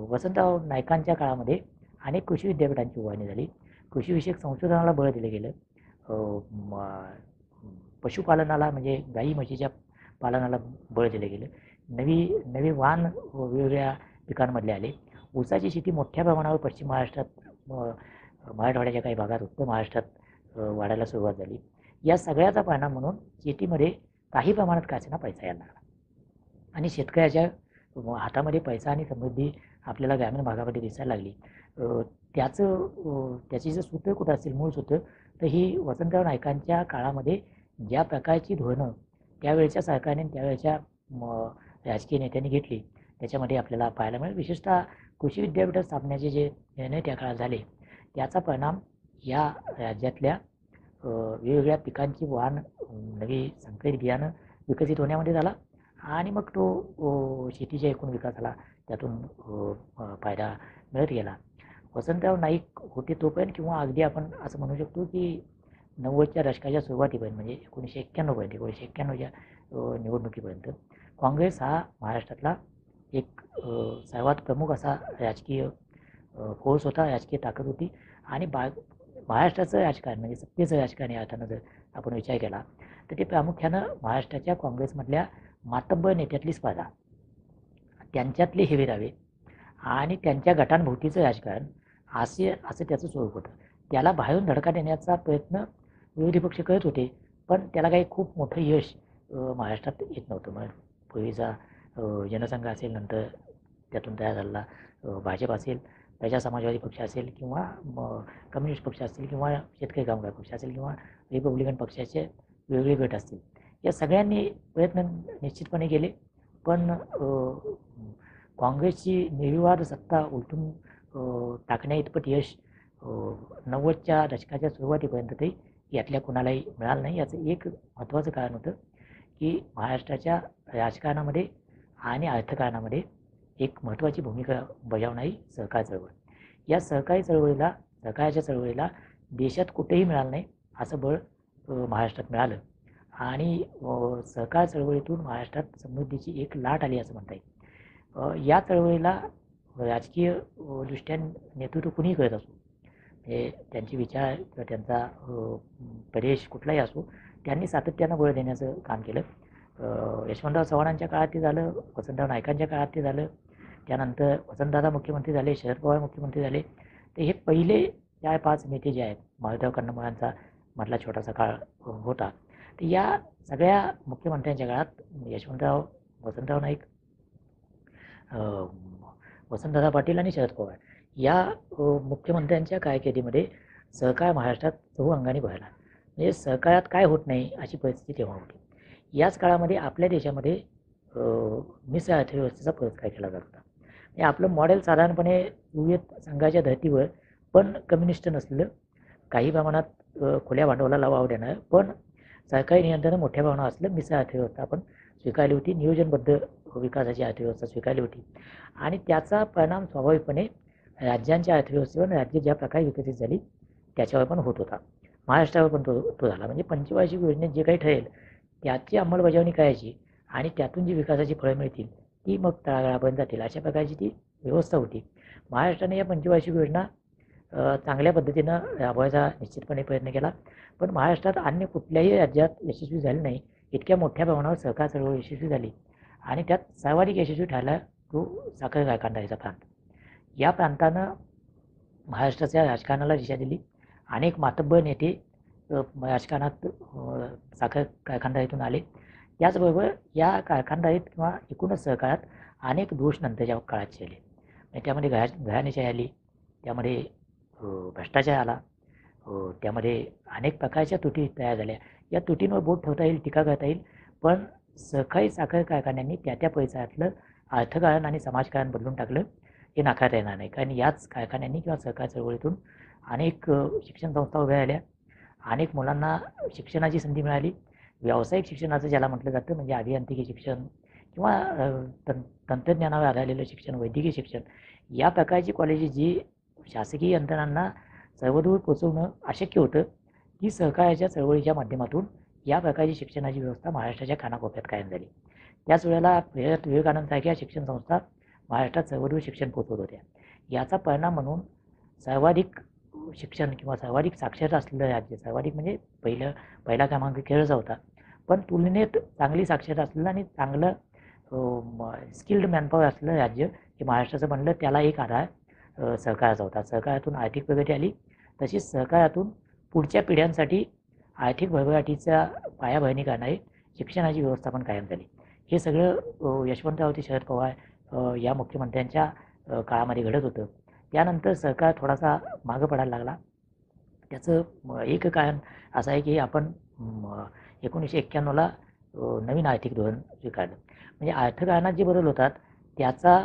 वसंतराव नायकांच्या काळामध्ये अनेक कृषी विद्यापीठांची उभारणी झाली, कृषीविषयक संशोधनाला बळ दिलं गेलं, पशुपालनाला म्हणजे गाई म्हशीच्या पालनाला बळ दिलं गेलं, नवे वाण वेगवेगळ्या पिकांमधले आले. ऊसाची शेती मोठ्या प्रमाणावर पश्चिम महाराष्ट्रात, मराठवाड्याच्या काही भागात, उत्तर महाराष्ट्रात वाढायला सुरुवात झाली. या सगळ्याचा परिणाम म्हणून शेतीमध्ये काही प्रमाणात काचेना पैसा यायला लागला आणि शेतकऱ्याच्या हातामध्ये पैसा आणि समृद्धी आपल्याला ग्रामीण भागामध्ये दिसायला लागली. त्याची जे सूत्र कुठं असतील, मूळ सूत्र, तर ही वसंतराव नायकांच्या काळामध्ये ज्या प्रकारची धोरणं त्यावेळच्या सरकारने, त्यावेळच्या राजकीय नेत्यांनी घेतली त्याच्यामध्ये आपल्याला पाहायला मिळेल. विशेषतः कृषी विद्यापीठ स्थापण्याचे जे निर्णय त्या काळात झाले त्याचा परिणाम या राज्यातल्या वेगवेगळ्या पिकांची वाण, नवी संकरित बियाणं विकसित होण्यामध्ये झाला आणि मग तो शेतीच्या एकूण विकासाला त्यातून फायदा मिळत गेला. वसंतराव नाईक होते तोपर्यंत किंवा अगदी आपण असं म्हणू शकतो की 90च्या दशकाच्या सुरुवातीपर्यंत म्हणजे 1991पर्यंत, 1991च्या निवडणुकीपर्यंत काँग्रेस हा महाराष्ट्रातला एक सर्वात प्रमुख असा राजकीय फोर्स होता, राजकीय ताकद होती. आणि महाराष्ट्राचं राजकारण म्हणजे सत्तेचं राजकारण या अर्थानं जर आपण विचार केला तर ते प्रामुख्यानं महाराष्ट्राच्या काँग्रेसमधल्या मातब्बर नेत्यातली स्पर्धा, त्यांच्यातले हेवेदावे आणि त्यांच्या गटांभोवतीचं राजकारण असं त्याचं स्वरूप होतं. त्याला बाहेरून धडका देण्याचा प्रयत्न विरोधी पक्ष करत होते, पण त्याला काही खूप मोठं यश महाराष्ट्रात येत नव्हतं. मग पूर्वीचा जनसंघ असेल, नंतर त्यातून तयार झालेला भाजप असेल, प्रजा समाजवादी पक्ष असेल किंवा कम्युनिस्ट पक्ष असतील किंवा शेतकरी कामगार पक्ष असेल किंवा रिपब्लिकन पक्षाचे वेगवेगळे गट असतील, या सगळ्यांनी प्रयत्न निश्चितपणे केले. पण काँग्रेसची निर्विवाद सत्ता उलटून टाकण्या इतपत यश 90च्या दशकाच्या सुरुवातीपर्यंत ते यातल्या कुणालाही मिळालं नाही. याचं एक महत्त्वाचं कारण होतं की महाराष्ट्राच्या राजकारणामध्ये आणि अर्थकारणामध्ये एक महत्त्वाची भूमिका बजावणारी सहकार चळवळ. या सहकाराच्या चळवळीला देशात कुठेही मिळालं नाही असं बळ महाराष्ट्रात मिळालं आणि सहकार चळवळीतून महाराष्ट्रात समृद्धीची एक लाट आली असं म्हणता येईल. या चळवळीला राजकीय दृष्ट्या नेतृत्व कुणीही करत असो, हे त्यांचे विचार किंवा त्यांचा प्रदेश कुठलाही असो, त्यांनी सातत्यानं बळ देण्याचं काम केलं. यशवंतराव चव्हाणांच्या काळात ते झालं, वसंतराव नायकांच्या काळात ते झालं, त्यानंतर वसंतदादा मुख्यमंत्री झाले, शरद पवार मुख्यमंत्री झाले. तर हे पहिले 4-5 नेते जे आहेत, माधवराव कन्नमोळांचा मधला छोटासा काळ होता, तर या सगळ्या मुख्यमंत्र्यांच्या काळात यशवंतराव, वसंतराव नाईक, वसंतदादा पाटील आणि शरद पवार या मुख्यमंत्र्यांच्या कारकिर्दीमध्ये सहकार महाराष्ट्रात चहुअंगाने बहरला. म्हणजे सहकारात काय होत नाही अशी परिस्थिती तेव्हा होती. याच काळामध्ये आपल्या देशामध्ये मिश्र अर्थव्यवस्थेचा पुरस्कार केला जात होता. म्हणजे आपलं मॉडेल साधारणपणे सोव्हिएत संघाच्या धर्तीवर पण कम्युनिस्ट नसलेलं, काही प्रमाणात खुल्या भांडवलाला वाव देणारं पण सरकारी नियंत्रण मोठ्या प्रमाणात असलं मिश्र अर्थव्यवस्था आपण स्वीकारली होती, नियोजनबद्ध विकासाची अर्थव्यवस्था स्वीकारली होती. आणि त्याचा परिणाम स्वाभाविकपणे राज्यांच्या अर्थव्यवस्थेवर, राज्य ज्या प्रकारे विकसित झाली त्याच्यावर पण होत होता, महाराष्ट्रावर पण तो झाला. म्हणजे पंचवार्षिक योजनेत जे काही ठरेल त्याची अंमलबजावणी करायची आणि त्यातून जी विकासाची फळं मिळतील ती मग तळागाळापर्यंत जातील अशा प्रकारची ती व्यवस्था होती. महाराष्ट्राने या पंचवार्षिक योजना चांगल्या पद्धतीनं राबवायचा निश्चितपणे प्रयत्न केला. पण महाराष्ट्रात अन्य कुठल्याही राज्यात यशस्वी झाली नाही इतक्या मोठ्या प्रमाणावर सहकार चळवळ यशस्वी झाली आणि त्यात सर्वाधिक यशस्वी ठरला तो साखर कारखानदारीचा प्रांत. या प्रांतानं महाराष्ट्राच्या राजकारणाला दिशा दिली. अनेक मातब्बर नेते राजकारणात साखर कारखानदारीतून आले. त्याचबरोबर या कारखानदारीत किंवा एकूणच सहकारात अनेक दोष नंतरच्या काळात शिरले आणि त्यामध्ये घराणेशाही आली, त्यामध्ये भ्रष्टाचार आला, त्यामध्ये अनेक प्रकारच्या तुटी तयार झाल्या. या तुटींवर बोट ठेवता येईल, टीका करता येईल, पण सहकारी साखर कारखान्यांनी त्या त्या परिसरातलं अर्थकारण आणि समाजकारण बदलून टाकलं हे नाकारता येणार नाही. कारण याच कारखान्यांनी किंवा सहकार चळवळीतून अनेक शिक्षण संस्था उभ्या राहिल्या, अनेक मुलांना शिक्षणाची संधी मिळाली. व्यावसायिक शिक्षणाचं ज्याला म्हटलं जातं म्हणजे अभियांत्रिकी शिक्षण किंवा तंत्रज्ञानावर आधारलेलं शिक्षण, वैद्यकीय शिक्षण, या प्रकारची कॉलेजेस जी शासकीय यंत्रणांना सर्वदूर पोचवणं अशक्य होतं ती सहकाराच्या चळवळीच्या माध्यमातून या प्रकारची शिक्षणाची व्यवस्था महाराष्ट्राच्या कानाकोपऱ्यात कायम झाली. त्याच वेळेला विवेकानंदसारख्या शिक्षण संस्था महाराष्ट्रात सर्वदूर शिक्षण पोचवत होत्या. याचा परिणाम म्हणून सर्वाधिक शिक्षण किंवा सर्वाधिक साक्षरता असलेलं राज्य, सर्वाधिक म्हणजे पहिला क्रमांक केरळचा होता, पण तुलनेत चांगली साक्षरता असलेलं आणि चांगलं स्किल्ड मॅनपॉवर असलेलं राज्य हे महाराष्ट्राचं बनलं. त्याला एक आधार सहकाराचा होता. सहकारातून आर्थिक प्रगती आली, तशीच सहकारातून पुढच्या पिढ्यांसाठी आर्थिक भरभराटीचा पायाभरणी करणारी शिक्षणाची व्यवस्था पण कायम झाली. हे सगळं यशवंतराव ते शरद पवार या मुख्यमंत्र्यांच्या काळामध्ये घडत होतं. त्यानंतर सरकार थोडासा मागं पडायला लागला. त्याचं एक कारण असं आहे की आपण 1991ला नवीन आर्थिक धोरण स्वीकारलं. म्हणजे अर्थकारणात जे बदल होतात त्याचा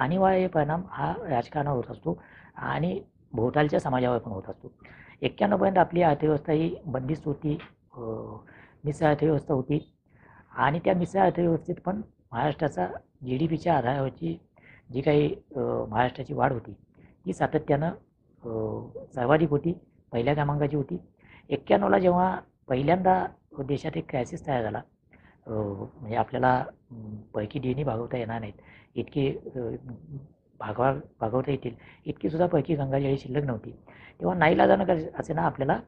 अनिवार्य परिणाम हा राजकारणावर होत असतो आणि भोवतालच्या समाजावर पण होत असतो. 91पर्यंत आपली अर्थव्यवस्था ही बंदिस्त होती, मिश्र अर्थव्यवस्था होती आणि त्या मिश्र अर्थव्यवस्थेत पण महाराष्ट्राचा GDPच्या आधारावरची जी काही महाराष्ट्राची वाढ होती ती सातत्यानं सर्वाधिक होती, पहिल्या क्रमांकाची होती. 91ला जेव्हा पहिल्यांदा देशात एक क्रायसिस तयार झाला, म्हणजे आपल्याला पैकी देणी भागवता येणार नाहीत इतकी भागवता येतील इतकीसुद्धा पैकी गंगाजळी शिल्लक नव्हती, तेव्हा नाईलाजानं असे ना आपल्याला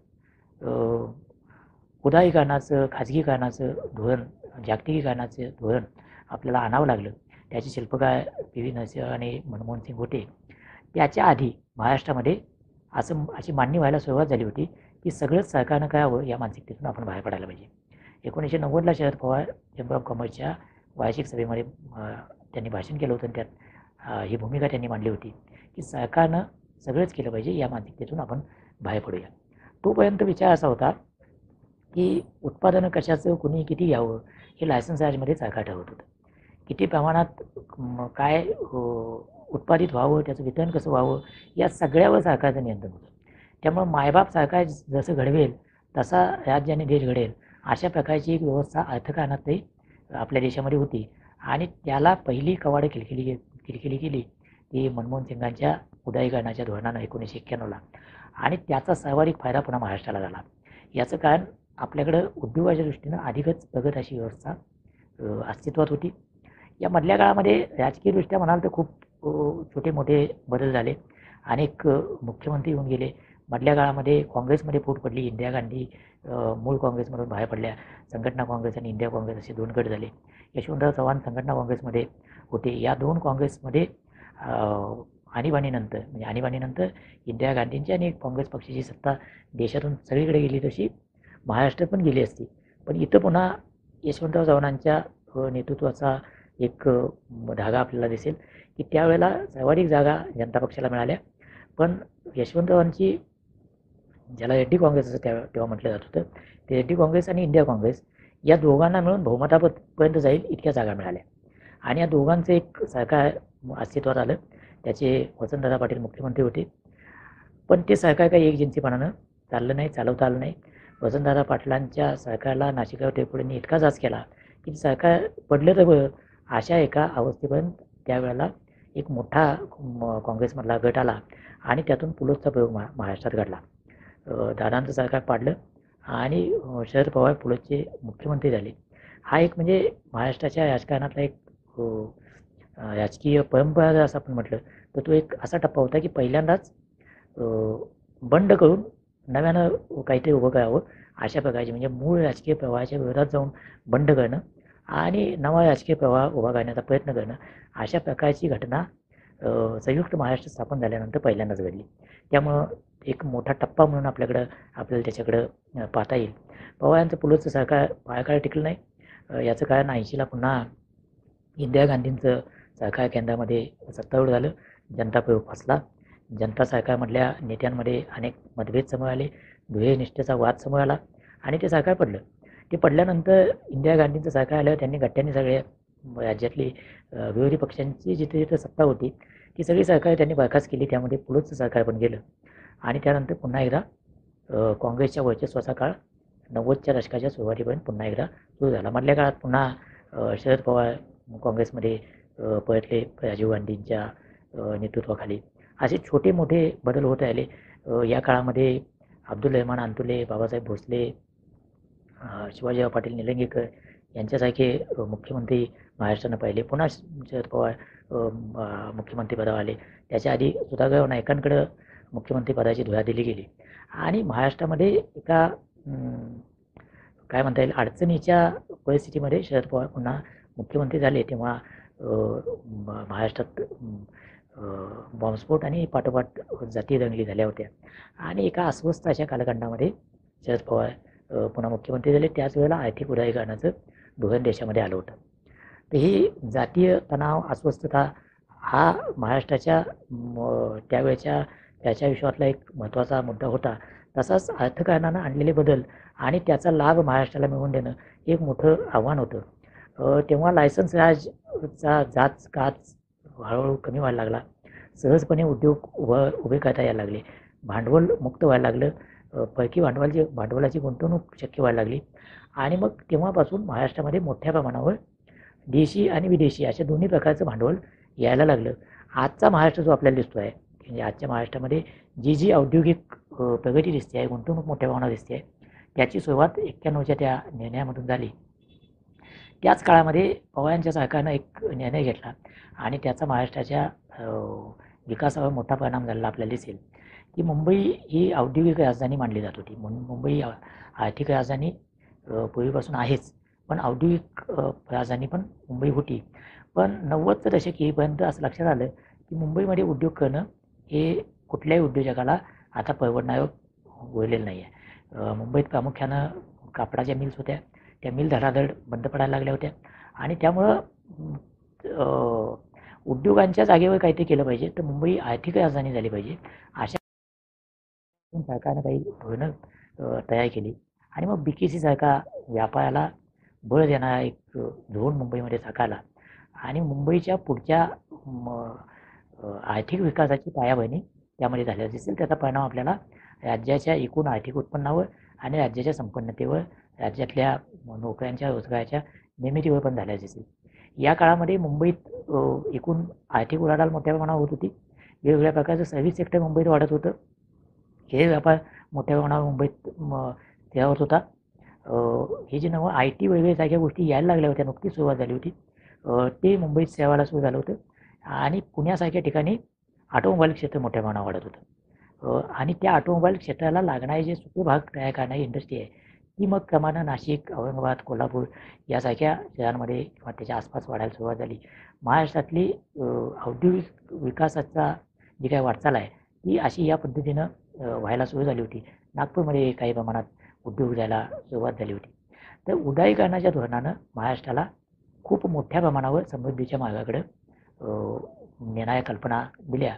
उदारीकरणाचं, खाजगीकरणाचं धोरण, जागतिकीकरणाचं धोरण आपल्याला आणावं लागलं. त्याचे शिल्पकार PV नरसिंह आणि मनमोहन सिंग होते. त्याच्या आधी महाराष्ट्रामध्ये अशी मांडणी व्हायला सुरुवात झाली होती की सगळंच सरकारनं करावं या मानसिकतेतून आपण बाहेर पडायला पाहिजे. 1990ला शरद पवार चेंबर ऑफ कॉमर्सच्या वार्षिक सभेमध्ये त्यांनी भाषण केलं होतं आणि त्यात ही भूमिका त्यांनी मांडली होती की सरकारनं सगळंच केलं पाहिजे, या मानसिकतेतून आपण बाहेर पडूया. तोपर्यंत विचार असा होता की उत्पादनं कशाचं कोणी किती घ्यावं हे लायसन्स राजमध्ये सरकार ठरवत होतं. किती प्रमाणात काय उत्पादित व्हावं, त्याचं वितरण कसं व्हावं, या सगळ्यावर सरकारचं नियंत्रण होतं. त्यामुळं मायबाप सरकार जसं घडवेल तसा राज्य आणि देश घडेल अशा प्रकारची एक व्यवस्था अर्थकारणातही आपल्या देशामध्ये होती आणि त्याला पहिली कवाडं खिलखिली केली ती मनमोहन सिंगांच्या उदारीकरणाच्या धोरणानं 1991ला आणि त्याचा सर्वाधिक फायदा पुन्हा महाराष्ट्राला झाला. याचं कारण आपल्याकडं उद्योगाच्या दृष्टीनं अधिकच प्रगत अशी व्यवस्था अस्तित्वात होती. या मधल्या काळामध्ये राजकीयदृष्ट्या म्हणाल तर खूप छोटे मोठे बदल झाले, अनेक मुख्यमंत्री होऊन गेले. मधल्या काळामध्ये काँग्रेसमध्ये फूट पडली, इंदिरा गांधी मूळ काँग्रेसमधून बाहेर पडल्या, संघटना काँग्रेस आणि इंडिया काँग्रेस असे दोन गट झाले. यशवंतराव चव्हाण संघटना काँग्रेसमध्ये होते. या दोन काँग्रेसमध्ये आणीबाणीनंतर म्हणजे इंदिरा गांधींची आणि काँग्रेस पक्षाची सत्ता देशातून सगळीकडे गेली, तशी महाराष्ट्रात पण गेली असती. पण इथं पुन्हा यशवंतराव चव्हाणांच्या नेतृत्वाचा एक धागा आपल्याला दिसेल की त्यावेळेला सर्वाधिक जागा जनता पक्षाला मिळाल्या. पण यशवंतरावांची, ज्याला रेड्डी काँग्रेस असं तेव्हा म्हटलं जात होतं, ते रेड्डी काँग्रेस आणि इंडिया काँग्रेस या दोघांना मिळून बहुमतापर्यंत जाईल इतक्या जागा मिळाल्या आणि या दोघांचं एक सरकार अस्तित्वात आलं. त्याचे वसंतदादा पाटील मुख्यमंत्री होते. पण ते सरकार काही एकजिनसीपणानं चाललं नाही, चालवता आलं नाही. वसंतदादा पाटलांच्या सरकारला नाशिकराव टेपोडेंनी इतका जाच केला की सरकार पडलं तर अशा एका अवस्थेपर्यंत त्यावेळेला एक मोठा काँग्रेसमधला गट आला आणि त्यातून पुलोदचा प्रयोग महाराष्ट्रात घडला. दादांचं सरकार पाडलं आणि शरद पवार पुलोदचे मुख्यमंत्री झाले. हा एक म्हणजे महाराष्ट्राच्या राजकारणातला एक राजकीय परंपरा जर असं आपण म्हटलं तर तो एक असा टप्पा होता की पहिल्यांदाच बंड करून नव्यानं काहीतरी उभं करावं, अशा प्रकारचे म्हणजे मूळ राजकीय प्रवाहाच्या विरोधात जाऊन बंड करणं आणि नवा राजकीय प्रवाह उभा करण्याचा प्रयत्न करणं, अशा प्रकारची घटना संयुक्त महाराष्ट्र स्थापन झाल्यानंतर पहिल्यांदाच घडली. त्यामुळं एक मोठा टप्पा म्हणून आपल्याला त्याच्याकडं पाहता येईल. पवारांचं पुलोचं सरकार फार काळ टिकलं नाही. याचं कारण 80ला पुन्हा इंदिरा गांधींचं सरकार केंद्रामध्ये सत्तारूढ झालं, जनता प्रयोग फसला, जनता सरकारमधल्या नेत्यांमध्ये अनेक मतभेद समोर आले, ध्येयनिष्ठेचा वाद समोर आला आणि ते सरकार पडलं. ते पडल्यानंतर इंदिरा गांधींचं सरकार आल्यावर त्यांनी गट्ट्यांनी सगळे राज्यातली विरोधी पक्षांची जिथे जिथे सत्ता होती ती सगळी सरकार त्यांनी बरखास्त केली. त्यामध्ये पुलोचं सरकार पण गेलं आणि त्यानंतर पुन्हा एकदा काँग्रेसच्या वर्चस्वाचा काळ 90च्या दशकाच्या सुरुवातीपर्यंत पुन्हा एकदा सुरू झाला. मधल्या काळात पुन्हा शरद पवार काँग्रेसमध्ये परतले राजीव गांधींच्या नेतृत्वाखाली. असे छोटे मोठे बदल होत राहिले. या काळामध्ये अब्दुल रहमान अंतुले, बाबासाहेब भोसले, शिवाजीराव पाटील निलंगेकर यांच्यासारखे मुख्यमंत्री महाराष्ट्रानं पाहिले. पुन्हा शरद पवार मुख्यमंत्रीपदावर आले. त्याच्या आधी सुधाकरराव नायकांकडं मुख्यमंत्रीपदाची धुरा दिली गेली आणि महाराष्ट्रामध्ये एका काय म्हणता येईल अडचणीच्या परिस्थितीमध्ये शरद पवार पुन्हा मुख्यमंत्री झाले. तेव्हा महाराष्ट्रात बॉम्बस्फोट आणि पाठोपाठ जाती दंगली झाल्या होत्या आणि एका अस्वस्थ अशा कालखंडामध्ये शरद पवार पुन्हा मुख्यमंत्री झाले. त्याच वेळेला आर्थिक उदारीकरणाचं धोरण देशामध्ये आलं होतं. तर ही जातीय तणाव, अस्वस्थता हा महाराष्ट्राच्या त्यावेळेच्या त्याच्या विश्वातला एक महत्त्वाचा मुद्दा होता. तसाच अर्थकारणानं आणलेले बदल आणि त्याचा लाभ महाराष्ट्राला मिळवून देणं एक मोठं आव्हान होतं. तेव्हा लायसन्स राजचा जाच काच हळूहळू कमी व्हायला लागला. सहजपणे उद्योग उभे करता यायला लागले. भांडवल मुक्त व्हायला लागलं. परकी भांडवलाची गुंतवणूक शक्य व्हायला लागली आणि मग तेव्हापासून महाराष्ट्रामध्ये मोठ्या प्रमाणावर देशी आणि विदेशी अशा दोन्ही प्रकारचं भांडवल यायला लागलं. आजचा महाराष्ट्र जो आपल्याला दिसतो आहे म्हणजे आजच्या महाराष्ट्रामध्ये जी जी औद्योगिक प्रगती दिसते आहे, गुंतवणूक मोठ्या प्रमाणात दिसते आहे, त्याची सुरुवात 91च्या त्या निर्णयामधून झाली. त्याच काळामध्ये पवारांच्या सरकारनं एक निर्णय घेतला आणि त्याचा महाराष्ट्राच्या विकासावर मोठा परिणाम झालेला आपल्याला दिसेल. की मुंबई ही औद्योगिक राजधानी मानली जात होती. मुंबई आर्थिक राजधानी पूर्वीपासून आहेच, पण औद्योगिक राजधानी पण मुंबई होती. पण 90चं दशक येईपर्यंत असं लक्षात आलं की मुंबईमध्ये उद्योग करणं हे कुठल्याही उद्योजकाला आता परवडणारं बोललेलं नाही आहे. मुंबईत प्रामुख्यानं कापडाच्या मिल्स होत्या. त्या मिल धडाधड बंद पडायला लागल्या होत्या आणि त्यामुळं उद्योगांच्या जागेवर काहीतरी केलं पाहिजे. तर मुंबई आर्थिक राजधानी झाली पाहिजे अशा सरकारनं काही धोरणं तयार केली आणि मग BKC सारखा व्यापाराला बळ देणारा एक धोरण मुंबईमध्ये साकारला आणि मुंबईच्या पुढच्या आर्थिक विकासाची पायाभरणी त्यामध्ये झाल्याचं दिसेल. त्याचा परिणाम आपल्याला राज्याच्या एकूण आर्थिक उत्पन्नावर आणि राज्याच्या संपन्नतेवर, राज्यातल्या नोकऱ्यांच्या रोजगाराच्या निर्मितीवर पण झाल्याचं दिसेल. या काळामध्ये मुंबईत एकूण आर्थिक उलाढाल मोठ्या प्रमाणावर होत होती. वेगवेगळ्या प्रकारचं सर्व्हिस सेक्टर मुंबईत वाढत होतं. हे व्यापार मोठ्या प्रमाणावर मुंबईत होत होता. हे जे नवं IT वगैरे सगळ्या गोष्टी यायला लागल्या होत्या, नुकतीच सुरुवात झाली होती, ते मुंबईत सेवाला सुरू झालं होतं आणि पुण्यासारख्या ठिकाणी ऑटोमोबाईल क्षेत्र मोठ्या प्रमाणावर वाढत होतं आणि त्या ऑटोमोबाईल क्षेत्राला लागणारे जे सुटे भाग तयार करणारी इंडस्ट्री आहे ती मग क्रमानं नाशिक, औरंगाबाद, कोल्हापूर यासारख्या शहरांमध्ये किंवा त्याच्या आसपास वाढायला सुरुवात झाली. महाराष्ट्रातली औद्योगिक विकासाचा जी काही वाटचाल आहे ती अशी या पद्धतीनं व्हायला सुरू झाली होती. नागपूरमध्ये काही प्रमाणात उद्योग जायला सुरुवात झाली होती. तर उदारीकरणाच्या धोरणानं महाराष्ट्राला खूप मोठ्या प्रमाणावर समृद्धीच्या मार्गाकडे नेणाऱ्या कल्पना दिल्या.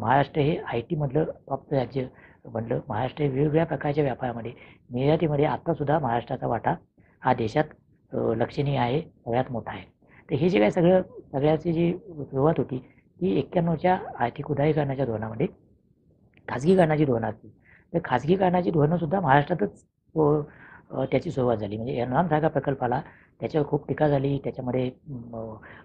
महाराष्ट्र हे IT मधलं प्राप्त राज्य बनलं. महाराष्ट्र हे वेगवेगळ्या प्रकारच्या व्यापारामध्ये, निर्यातीमध्ये आत्तासुद्धा महाराष्ट्राचा वाटा हा देशात लक्षणीय आहे, सगळ्यात मोठा आहे. तर हे जे काही सगळ्याची जी सुरुवात होती ती 91च्या आर्थिक उदारीकरणाच्या धोरणामध्ये खाजगीकरणाची धोरणं असतील. तर खाजगीकरणाची धोरणंसुद्धा महाराष्ट्रातच त्याची सुरुवात झाली. म्हणजे एनरॉन सारख्या प्रकल्पाला त्याच्यावर खूप टीका झाली, त्याच्यामध्ये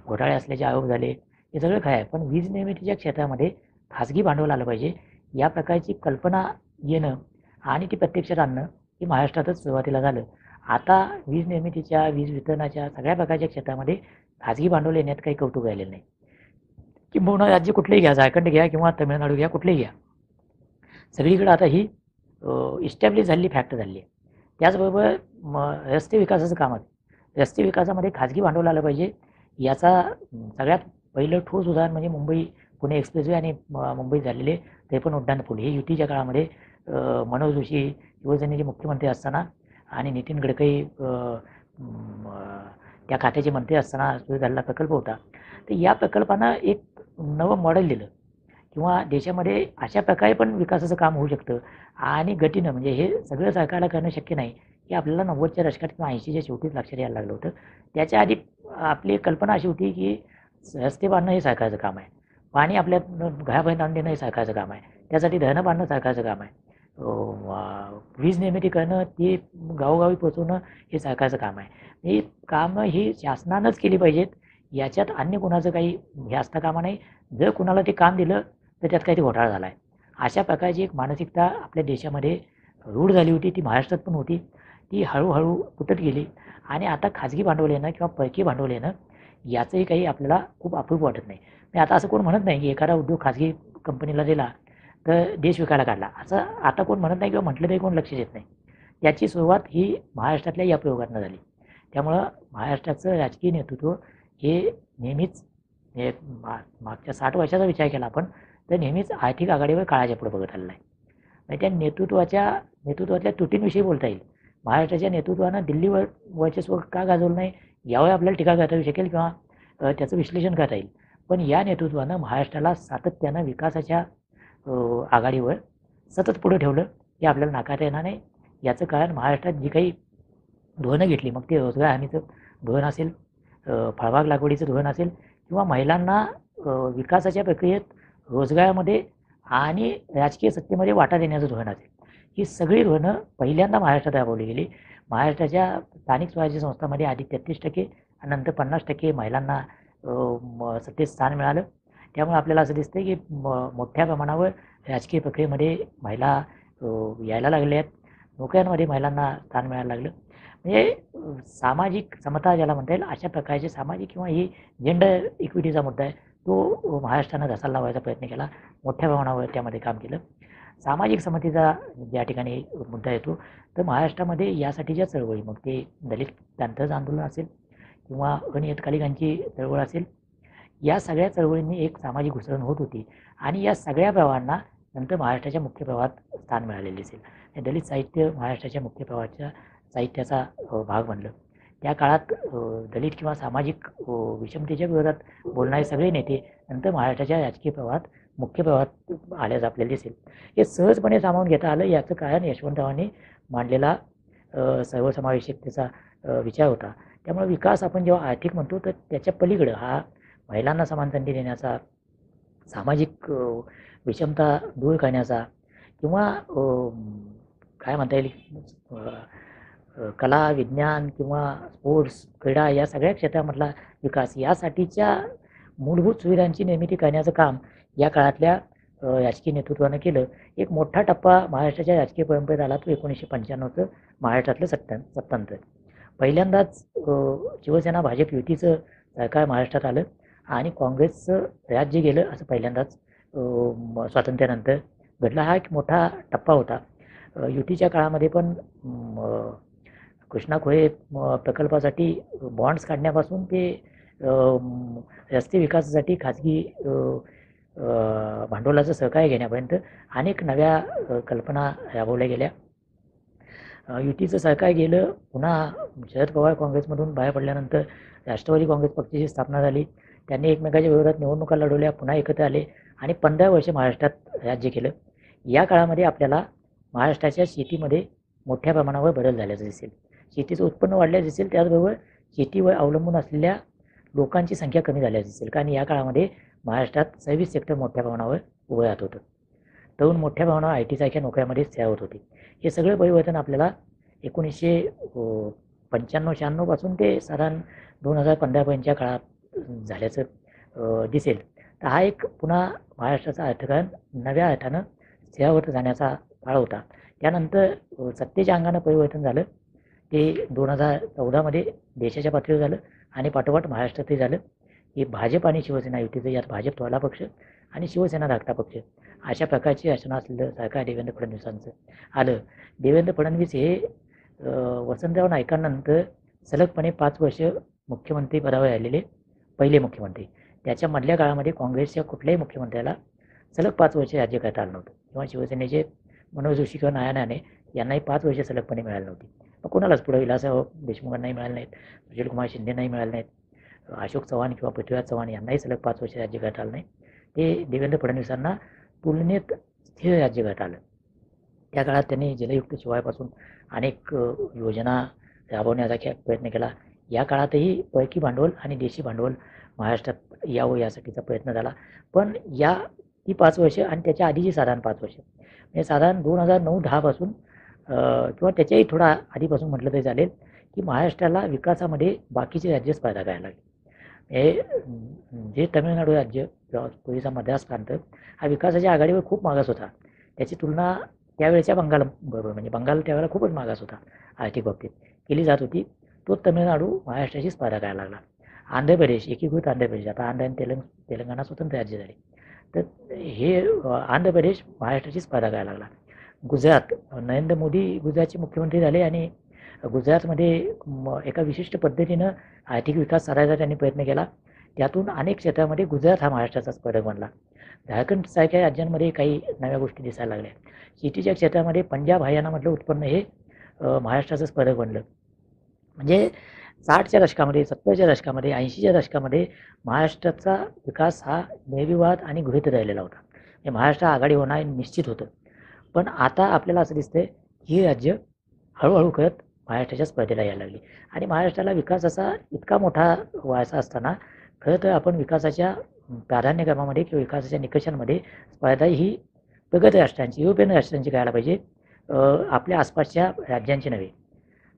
घोटाळे असल्याचे आरोप झाले, हे सगळं काय आहे. पण वीज निर्मितीच्या क्षेत्रामध्ये खाजगी भांडवल आलं पाहिजे या प्रकारची कल्पना येणं आणि ती प्रत्यक्षात आणणं हे महाराष्ट्रातच सुरुवातीला झालं. आता वीज निर्मितीच्या, वीज वितरणाच्या सगळ्या प्रकारच्या क्षेत्रामध्ये खाजगी भांडवल येण्यात काही कौतुक राहिलेलं नाही. किंबहुना राज्य कुठलेही घ्या, झारखंड घ्या किंवा तमिळनाडू घ्या, कुठलेही घ्या, सगळीकडे आता ही इस्टॅब्लिश झालेली फॅक्ट झाली आहे। त्याचबरोबर रस्ते विकासाचं काम आहे। रस्ते विकासामध्ये खाजगी भांडवल आलं पाहिजे, याचा सगळ्यात पहिलं ठोस उदाहरण म्हणजे मुंबई पुणे एक्सप्रेसवे आणि मुंबईत झालेले 53 उड्डाणपूल हे युतीच्या काळामध्ये मनोज जोशी शिवसेनेचे मुख्यमंत्री असताना आणि नितीन गडकरी त्या खात्याचे मंत्री असताना सुरू झालेला प्रकल्प होता। तर या प्रकल्पांना एक नवं मॉडेल दिलं किंवा देशामध्ये अशा प्रकारे पण विकासाचं काम होऊ शकतं आणि गतीनं, म्हणजे हे सगळं सरकारला करणं शक्य नाही हे आपल्याला 90च्या दशकात किंवा 80च्या शेवटीच लक्षात यायला लागलं होतं। त्याच्या आधी आपली कल्पना अशी होती की रस्ते बांधणं हे सरकारचं काम आहे, पाणी आपल्या घरापर्यंत आणून देणं हे सरकारचं काम आहे, त्यासाठी धरणं बांधणं सरकारचं काम आहे, वीज निर्मिती करणं ते गावोगावी पोचवणं हे सरकारचं काम आहे। हे कामं ही शासनानंच केली पाहिजेत, याच्यात अन्य कोणाचं काही हे असता कामा नाही। जर कुणाला ते काम दिलं तर त्यात काही घोटाळा झाला आहे अशा प्रकारची एक मानसिकता आपल्या देशामध्ये रूढ झाली होती, ती महाराष्ट्रात पण होती, ती हळूहळू फुटत गेली आणि आता खाजगी भांडवल येणं किंवा परकीय भांडवल येणं याचंही काही आपल्याला खूप अपूर्व वाटत नाही। म्हणजे आता असं कोण म्हणत नाही की एखादा उद्योग खाजगी कंपनीला दिला तर देश विकायला काढला, असं आता कोण म्हणत नाही किंवा म्हटलं तरी कोण लक्ष देत नाही। याची सुरुवात ही महाराष्ट्रातल्या या प्रयोगातनं झाली। त्यामुळं महाराष्ट्राचं राजकीय नेतृत्व हे नेहमीच मागच्या 60 वर्षाचा विचार केला आपण तर नेहमीच आर्थिक आघाडीवर काळाच्या पुढे बघत आलेला आहे। म्हणजे त्या नेतृत्वातल्या त्रुटींविषयी बोलता येईल। महाराष्ट्राच्या नेतृत्वानं दिल्लीवर वर्चस्व का गाजवलं नाही यावर आपल्याला टीका करता येऊ शकेल किंवा त्याचं विश्लेषण करता येईल, पण या नेतृत्वानं महाराष्ट्राला सातत्यानं विकासाच्या आघाडीवर सतत पुढे ठेवलं हे आपल्याला नाकारता येणार नाही। याचं कारण महाराष्ट्रात जी काही धोरणं घेतली, मग ते रोजगार हमीचं धोरण असेल, फळबाग लागवडीचं धोरण असेल किंवा महिलांना विकासाच्या प्रक्रियेत रोजगारामध्ये आणि राजकीय सत्तेमध्ये वाटा देण्याचं धोरण असेल, ही सगळी धोरणं पहिल्यांदा महाराष्ट्रात राबवली गेली। महाराष्ट्राच्या स्थानिक स्वराज्य संस्थांमध्ये आधी 33% आणि नंतर 50% महिलांना सत्तेत स्थान मिळालं। त्यामुळे आपल्याला असं दिसतं की मोठ्या प्रमाणावर राजकीय प्रक्रियेमध्ये महिला यायला लागल्या आहेत, नोकऱ्यांमध्ये महिलांना स्थान मिळायला लागलं। म्हणजे सामाजिक समता ज्याला म्हणता येईल अशा प्रकारचे सामाजिक किंवा ही जेंडर इक्विटीचा मुद्दा आहे तो महाराष्ट्रानं ढासायला लावायचा प्रयत्न केला, मोठ्या प्रमाणावर त्यामध्ये काम केलं। सामाजिक समतेचा ज्या ठिकाणी मुद्दा येतो तर महाराष्ट्रामध्ये यासाठीच्या चळवळी, मग ते दलित दंतज आंदोलन असेल किंवा अनियतकालिकांची चळवळ असेल, या सगळ्या चळवळींनी एक सामाजिक घुसळण होत होती आणि या सगळ्या प्रवाहांना नंतर महाराष्ट्राच्या मुख्य प्रवाहात स्थान मिळालेले असेल। दलित साहित्य महाराष्ट्राच्या मुख्य प्रवाहाच्या साहित्याचा भाग बनलं। त्या काळात दलित किंवा सामाजिक विषमतेच्या विरोधात बोलणारे सगळे नेते नंतर महाराष्ट्राच्या राजकीय प्रवाहात मुख्य प्रवाहात आल्याचं आपल्याला दिसेल। हे सहजपणे सामावून घेता आलं, याचं कारण यशवंतरावांनी मांडलेला सर्वसमावेशकतेचा विचार होता। त्यामुळे विकास आपण जेव्हा आर्थिक म्हणतो तर त्याच्या पलीकडं हा महिलांना समान संधी देण्याचा, सामाजिक विषमता दूर करण्याचा किंवा काय म्हणता येईल कला विज्ञान किंवा स्पोर्ट्स क्रीडा या सगळ्या क्षेत्रामधला विकास यासाठीच्या मूलभूत सुविधांची निर्मिती करण्याचं काम या काळातल्या राजकीय नेतृत्वानं केलं। एक मोठा टप्पा महाराष्ट्राच्या राजकीय परंपरेत आला तो 1995चं महाराष्ट्रातलं सत्तांतर। पहिल्यांदाच शिवसेना भाजप युतीचं सरकार महाराष्ट्रात आलं आणि काँग्रेसचं राज्य गेलं असं पहिल्यांदाच स्वातंत्र्यानंतर घडला। हा एक मोठा टप्पा होता। युतीच्या काळामध्ये पण कृष्णा खोळे प्रकल्पासाठी बॉन्ड्स काढण्यापासून ते रस्ते विकासासाठी खाजगी भांडवलाचं सहकार्य घेण्यापर्यंत अनेक नव्या कल्पना राबवल्या गेल्या। युतीचं सरकार गेलं, पुन्हा शरद पवार काँग्रेसमधून बाहेर पडल्यानंतर राष्ट्रवादी काँग्रेस पक्षाची स्थापना झाली, त्यांनी एकमेकाच्या विरोधात निवडणुका लढवल्या, पुन्हा एकत्र आले आणि 15 वर्ष महाराष्ट्रात राज्य केलं। या काळामध्ये आपल्याला महाराष्ट्राच्या शेतीमध्ये मोठ्या प्रमाणावर बदल झाल्याचं दिसेल, शेतीचं उत्पन्न वाढल्याचं दिसेल, त्याचबरोबर शेतीवर अवलंबून असलेल्या लोकांची संख्या कमी झाल्याचं दिसेल, कारण या काळामध्ये महाराष्ट्रात सर्व्हिस सेक्टर मोठ्या प्रमाणावर उभं राहत होतं, तरुण मोठ्या प्रमाणावर IT सारख्या नोकऱ्यामध्ये स्थिर होत होती। हे सगळं परिवर्तन आपल्याला 1995-96 पासून ते साधारण 2015 पर्यंतच्या काळात झाल्याचं दिसेल। तर हा एक पुन्हा महाराष्ट्राचा अर्थकारण नव्या अर्थानं स्थिर होत जाण्याचा काळ होता। त्यानंतर सत्तेच्या अंगानं परिवर्तन झालं, ते 2014मध्ये देशाच्या पातळीवर झालं आणि पाठोपाठ महाराष्ट्रातही झालं। हे भाजप आणि शिवसेना युतीचं, यात भाजप थोरला पक्ष आणि शिवसेना धाकटा पक्ष अशा प्रकारची रचना असलेलं सरकार देवेंद्र फडणवीसांचं आलं. देवेंद्र फडणवीस हे वसंतराव नाईकांनंतर सलगपणे 5 वर्ष मुख्यमंत्री पदावर राहिलेले पहिले मुख्यमंत्री. त्याच्यामधल्या काळामध्ये काँग्रेसच्या कुठल्याही मुख्यमंत्र्याला सलग 5 वर्ष राज्य करता आलं नव्हतं, किंवा शिवसेनेचे मनोज जोशी किंवा नारायणाने यांनाही 5 वर्ष सलगपणे मिळाली नव्हती. मग कोणालाच पुढे विलासराव देशमुखांनाही मिळाले नाहीत, सुशीलकुमार शिंदेनाही मिळाले नाहीत, अशोक चव्हाण किंवा पृथ्वीराज चव्हाण यांनाही सलग 5 वर्ष राज्य करता आलं नाही. ते देवेंद्र फडणवीसांना तुलनेत स्थिर राज्य करता आलं. त्या काळात त्यांनी जलयुक्त शिवायपासून अनेक योजना राबवण्याचा प्रयत्न केला. या काळातही परकी भांडवल आणि देशी भांडवल महाराष्ट्रात यावं यासाठीचा प्रयत्न झाला. पण या ती 5 वर्ष आणि त्याच्या आधीची साधारण 5 वर्ष म्हणजे साधारण 2009-10पासून किंवा त्याच्याही थोडा आधीपासून म्हटलं तरी चालेल की महाराष्ट्राला विकासामध्ये बाकीचे राज्य स्पर्धा करायला लागली. हे जे तमिळनाडू राज्य किंवा पूर्वीचा मद्रास प्रांत हा विकासाच्या आघाडीवर खूप मागास होता. त्याची तुलना त्यावेळेच्या बंगालबरोबर म्हणजे बंगाल त्यावेळेला खूपच मागास होता आर्थिक बाबतीत केली जात होती. तो तमिळनाडू महाराष्ट्राशी स्पर्धा करायला लागला. आंध्र प्रदेश एकीकृत आंध्र प्रदेश, आता आंध्र आणि तेलंगणा स्वतंत्र राज्य झाले, तर हे आंध्र प्रदेश महाराष्ट्राची स्पर्धा करायला लागला. गुजरात, नरेंद्र मोदी गुजरातचे मुख्यमंत्री झाले आणि गुजरातमध्ये एका विशिष्ट पद्धतीनं आर्थिक विकास साधायचा त्यांनी प्रयत्न केला. त्यातून अनेक क्षेत्रामध्ये गुजरात हा महाराष्ट्राचा स्पर्धक बनला. झारखंडसारख्या राज्यांमध्ये काही नव्या गोष्टी दिसायला लागल्या. शेतीच्या क्षेत्रामध्ये पंजाब हरियाणामधलं उत्पन्न हे महाराष्ट्राचं स्पर्धक बनलं. म्हणजे 60च्या दशकामध्ये, 70च्या दशकामध्ये, 80च्या दशकामध्ये महाराष्ट्राचा विकास हा निर्विवाद आणि गृहीत राहिलेला होता. म्हणजे महाराष्ट्र आघाडी होणं हे निश्चित होतं. पण आता आपल्याला असं दिसतंय ही राज्य हळूहळू करत महाराष्ट्राच्या स्पर्धेला यायला लागली. आणि महाराष्ट्राला विकास असा इतका मोठा वारसा असताना खरं तर आपण विकासाच्या प्राधान्यक्रमामध्ये किंवा विकासाच्या निकषांमध्ये स्पर्धा ही प्रगत राष्ट्रांची, युरोपियन राष्ट्रांची करायला पाहिजे, आपल्या आसपासच्या राज्यांची नव्हे.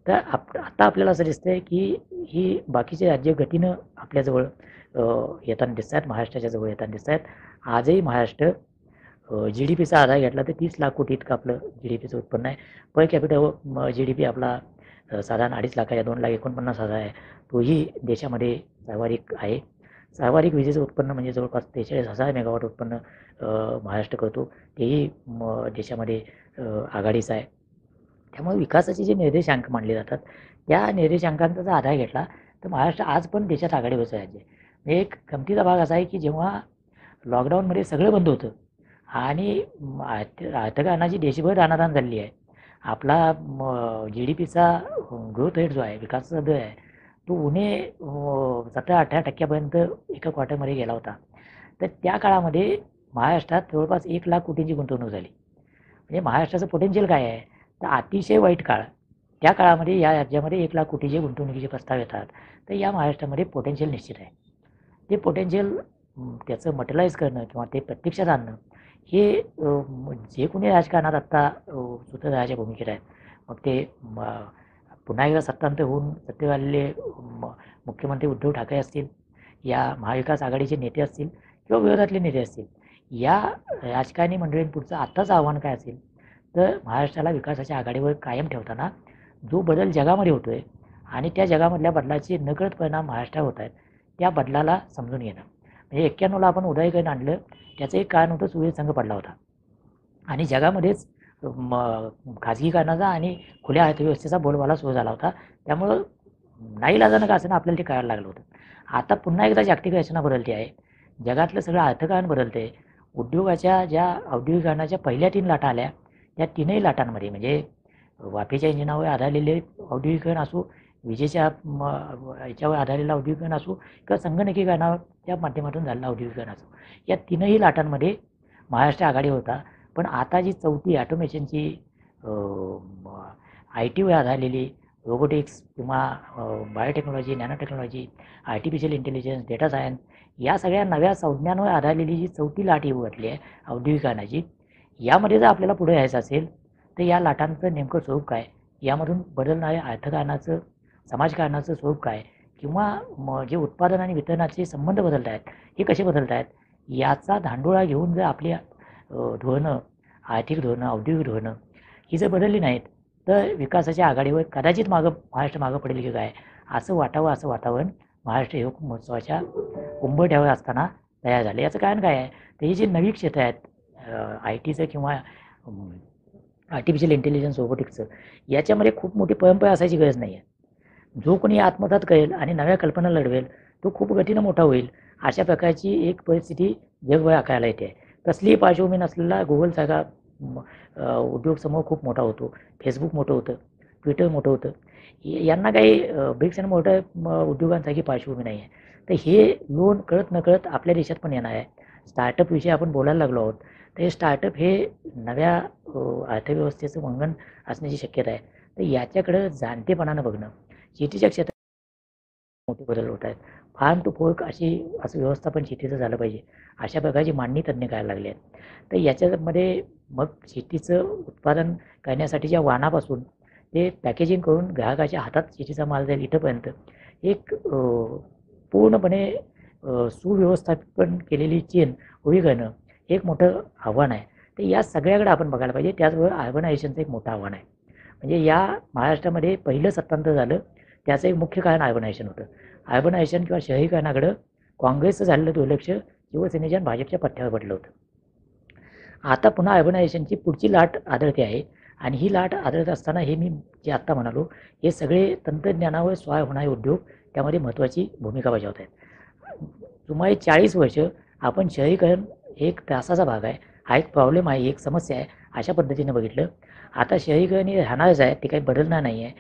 तर आता आपल्याला असं दिसतं आहे की ही बाकीचे राज्य गतीनं आपल्याजवळ येताना दिसत आहेत, महाराष्ट्राच्या जवळ येताना दिसत आहेत. आजही महाराष्ट्र GDPचा आधार घेतला तर 30 लाख कोटी इतकं आपलं GDPचं उत्पन्न आहे. पर कॅपिटल GDP आपला साधारण 2.5 लाखाच्या 2,49,000 आहे. तोही देशामध्ये सर्वाधिक आहे. सर्वाधिक विजेचं उत्पन्न म्हणजे जवळपास 43,000 मेगावॉट उत्पन्न महाराष्ट्र करतो. तेही देशामध्ये आघाडीच आहे. त्यामुळे विकासाचे जे निर्देशांक मानले जातात त्या निर्देशांकांचा जर आधार घेतला तर महाराष्ट्र आज पण देशात आघाडीवरचं राज्य आहे. एक गमतीचा भाग असा आहे की जेव्हा लॉकडाऊनमध्ये सगळं बंद होतं आणि अर्थकारणाची देशभर दाणादाण झालेली आहे, आपला GDPचा ग्रोथ रेट जो आहे, विकासाचा दर आहे, तो उणे 17-18% एका क्वार्टरमध्ये गेला होता. तर त्या काळामध्ये महाराष्ट्रात जवळपास 1 लाख कोटींची गुंतवणूक झाली. म्हणजे महाराष्ट्राचं पोटेन्शियल काय आहे, तर अतिशय वाईट काळ त्या काळामध्ये या राज्यामध्ये 1 लाख कोटीचे गुंतवणुकीचे प्रस्ताव येतात. तर या महाराष्ट्रामध्ये पोटेन्शियल निश्चित आहे. ते पोटेन्शियल त्याचं मटलाईज करणं किंवा ते प्रत्यक्षात आणणं हे जे कोणी राजकारणात आत्ता सूत्रधाराच्या भूमिकेत आहेत, मग ते पुन्हा एकदा सत्तांतर होऊन सत्तेवर आलेले मुख्यमंत्री उद्धव ठाकरे असतील, या महाविकास आघाडीचे नेते असतील किंवा विरोधातले नेते असतील, या राजकारणी मंडळींपुढचं आत्ताचं आव्हान काय असेल तर महाराष्ट्राला विकासाच्या आघाडीवर कायम ठेवताना जो बदल जगामध्ये होतो आहे आणि त्या जगामधल्या बदलाचे नकळत परिणाम महाराष्ट्रावर होत आहेत त्या बदलाला समजून घेणं. म्हणजे 91ला आपण उदारीकरण आणलं त्याचं एक कारण होतं सूर्यसंघ पडला होता आणि जगामध्येच खाजगीकरणाचा आणि खुल्या अर्थव्यवस्थेचा बोलबाला सुरू झाला होता. त्यामुळं नाईलाजानं का असणं आपल्याला ते करायला लागलं होतं. आता पुन्हा एकदा जागतिक रचना बदलते आहे, जगातलं सगळं अर्थकारण बदलते. उद्योगाच्या ज्या औद्योगिकरणाच्या पहिल्या 3 लाटा आल्या त्या 3ही लाटांमध्ये म्हणजे वाफेच्या इंजिनावर आधारलेले औद्योगिकरण असू, विजेच्या याच्यावर आधारलेलं औद्योगिकरण असू किंवा संगणकीकरणाच्या माध्यमातून झालेलं औद्योगिकरण असू, या 3ही लाटांमध्ये महाराष्ट्र आघाडी होता. पण आता जी 4थी ॲटोमेशनची IT वर आधारलेली रोबोटिक्स किंवा biotechnology, nanotechnology, artificial intelligence, data science या सगळ्या नव्या संज्ञांवर आधारलेली जी 4थी लाट येऊ वाटली आहे औद्योगिकरणाची, यामध्ये जर आपल्याला पुढे यायचं असेल तर या लाटांचं नेमकं स्वरूप काय, यामधून बदलणाऱ्या अर्थकारणाचं, समाजकारणाचं स्वरूप काय, किंवा जे उत्पादन आणि वितरणाचे संबंध बदलत आहेत हे कसे बदलत आहेत याचा धांडोळा घेऊन जर आपली धोरणं, आर्थिक धोरणं, औद्योगिक धोरणं ही जर बदलली नाहीत तर विकासाच्या आघाडीवर कदाचित महाराष्ट्र मागं पडेल की काय असं वाटावं, असं वातावरण महाराष्ट्र हीरक महोत्सवाच्या उंबरठ्यावर असताना तयार झालं. याचं कारण काय आहे, तर ही जी नवी क्षेत्र आहेत आयटीचं किंवा आर्टिफिशियल इंटेलिजन्स रोबोटिक्सचं याच्यामध्ये खूप मोठी परंपरा असायची गरज नाही आहे. जो कोणी आत्मसात करेल आणि नव्या कल्पना लढवेल तो खूप गतीनं मोठा होईल, अशा प्रकारची एक परिस्थिती जगभर आकारायला येते आहे. कसलीही पार्श्वभूमी नसलेला गुगलसारखा उद्योग समूह खूप मोठा होतो, फेसबुक मोठं होतं, ट्विटर मोठं होतं, यांना काही ब्रिक्स आणि मोठ्या उद्योगांसारखी पार्श्वभूमी नाही आहे. तर हे लोन कळत नकळत आपल्या देशात पण येणार आहे. स्टार्टअपविषयी आपण बोलायला लागलो आहोत, तर हे स्टार्टअप हे नव्या अर्थव्यवस्थेचं वंगण असण्याची शक्यता आहे. तर याच्याकडं जाणतेपणानं बघणं, शेतीच्या क्षेत्रात मोठे बदल होत आहेत, फार्म टू फोर्क असं व्यवस्थापन शेतीचं झालं पाहिजे, अशा प्रकारची मांडणी तज्ज्ञ करायला लागली आहेत. तर याच्यामध्ये मग शेतीचं उत्पादन करण्यासाठीच्या वाणापासून ते पॅकेजिंग करून ग्राहकाच्या हातात शेतीचा माल जाईल इथंपर्यंत एक पूर्णपणे सुव्यवस्थापन केलेली चेन उभी करणं एक मोठं आव्हान आहे. तर या सगळ्याकडे आपण बघायला पाहिजे. त्याचबरोबर अर्बनायझेशनचं एक मोठं आव्हान आहे. म्हणजे या महाराष्ट्रामध्ये पहिलं सत्तांतर झालं त्याचं एक मुख्य कारण अर्बनायझेशन होतं. अर्बनायझेशन किंवा शहरीकरणाकडं काँग्रेसचं झालेलं दुर्लक्ष शिवसेनेच्या आणि भाजपच्या पठ्ठ्यावर पडलं होतं. आता पुन्हा अर्बनायझेशनची पुढची लाट आदळते आहे आणि ही लाट आदळत असताना हे मी जे आत्ता म्हणालो हे सगळे तंत्रज्ञानावर स्वार होणारे उद्योग त्यामध्ये महत्त्वाची भूमिका बजावत आहेत. सुमारे 40 वर्ष आपण शहरीकरण एक त्रासाचा भाग आहे, हा एक प्रॉब्लेम आहे, एक समस्या आहे अशा पद्धतीनं बघितलं. आता शहरीकरण हे राहणारच आहे, ते काही बदलणार नाही आहे,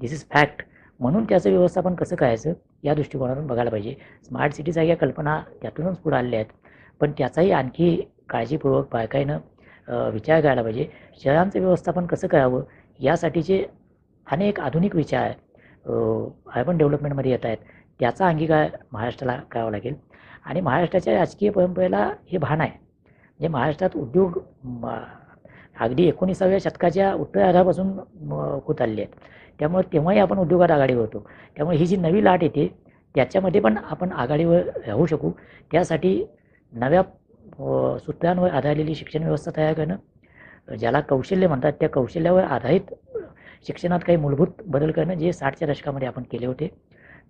दिस इज फॅक्ट. म्हणून त्याचं व्यवस्थापन कसं करायचं या दृष्टिकोनातून बघायला पाहिजे. स्मार्ट सिटीसारख्या कल्पना त्यातूनच पुढे आलेल्या आहेत, पण त्याचाही आणखी काळजीपूर्वक बारकाईनं विचार करायला पाहिजे. शहरांचं व्यवस्थापन कसं करावं यासाठीचे अनेक आधुनिक विचार अर्बन डेव्हलपमेंटमध्ये येत आहेत, त्याचा अंगीकार महाराष्ट्राला करावा लागेल. आणि महाराष्ट्राच्या राजकीय परंपरेला हे भान आहे. म्हणजे महाराष्ट्रात उद्योग अगदी 19व्या शतकाच्या उत्तरार्धापासून होत आलेले आहेत, त्यामुळे तेव्हाही आपण उद्योगात आघाडीवर होतो. त्यामुळे ही जी नवी लाट येते त्याच्यामध्ये पण आपण आघाडीवर राहू शकू. त्यासाठी नव्या सूत्रांवर आधारलेली शिक्षण व्यवस्था तयार करणं, ज्याला कौशल्य म्हणतात त्या कौशल्यावर आधारित शिक्षणात काही मूलभूत बदल करणं जे 60च्या दशकामध्ये आपण केले होते,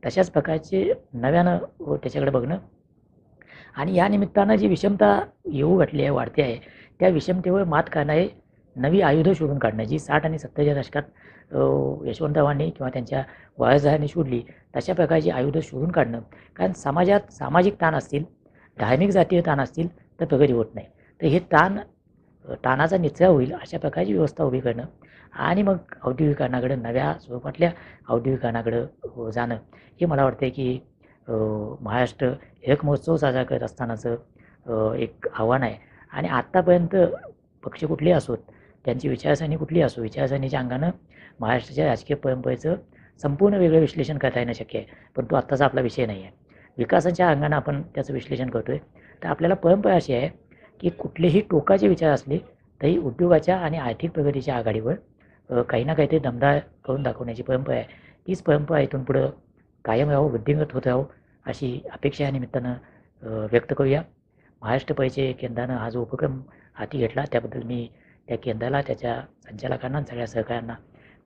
तशाच प्रकारचे नव्यानं त्याच्याकडे बघणं. आणि या निमित्तानं जी विषमता येऊ घातली आहे, वाढते आहे, त्या विषमतेवर मात करणारे नवी आयुधं शोधून काढणं जी 60 आणि 70च्या दशकात यशवंतरावांनी किंवा त्यांच्या वारसदारांनी शोधली, तशा प्रकारची आयुधं शोधून काढणं. कारण समाजात सामाजिक ताण असतील, धार्मिक जातीय ताण असतील तर प्रगती होत नाही. तर हे ताणाचा निचरा होईल अशा प्रकारची व्यवस्था उभी करणं आणि मग औद्योगिकरणाकडे, नव्या स्वरूपातल्या औद्योगिकरणाकडे जाणं हे मला वाटतं की महाराष्ट्र हीरक महोत्सव साजरा करत असतानाचं एक आव्हान आहे. आणि आत्तापर्यंत पक्ष कुठले असोत, त्यांची विचारसरणी कुठली असो, विचारसरणीच्या अंगानं महाराष्ट्राच्या राजकीय परंपरेचं संपूर्ण वेगळं विश्लेषण करता येणं शक्य आहे, पण तो आत्ताचा आपला विषय नाही आहे. विकासाच्या अंगानं आपण त्याचं विश्लेषण करतो आहे. तर आपल्याला परंपरा अशी आहे की कुठलेही टोकाचे विचार असले तरी उद्योगाच्या आणि आर्थिक प्रगतीच्या आघाडीवर काही ना काहीतरी दमदार करून दाखवण्याची परंपरा आहे. तीच परंपरा इथून पुढं कायम राहो, वृद्धिंगत होत राहो अशी अपेक्षा या निमित्तानं व्यक्त करूया. महाराष्ट्र परिचय केंद्रानं हा जो उपक्रम हाती घेतला त्याबद्दल मी त्या केंद्राला, त्याच्या संचालकांना, सगळ्या सहकाऱ्यांना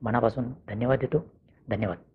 मनापासून धन्यवाद देतो. धन्यवाद.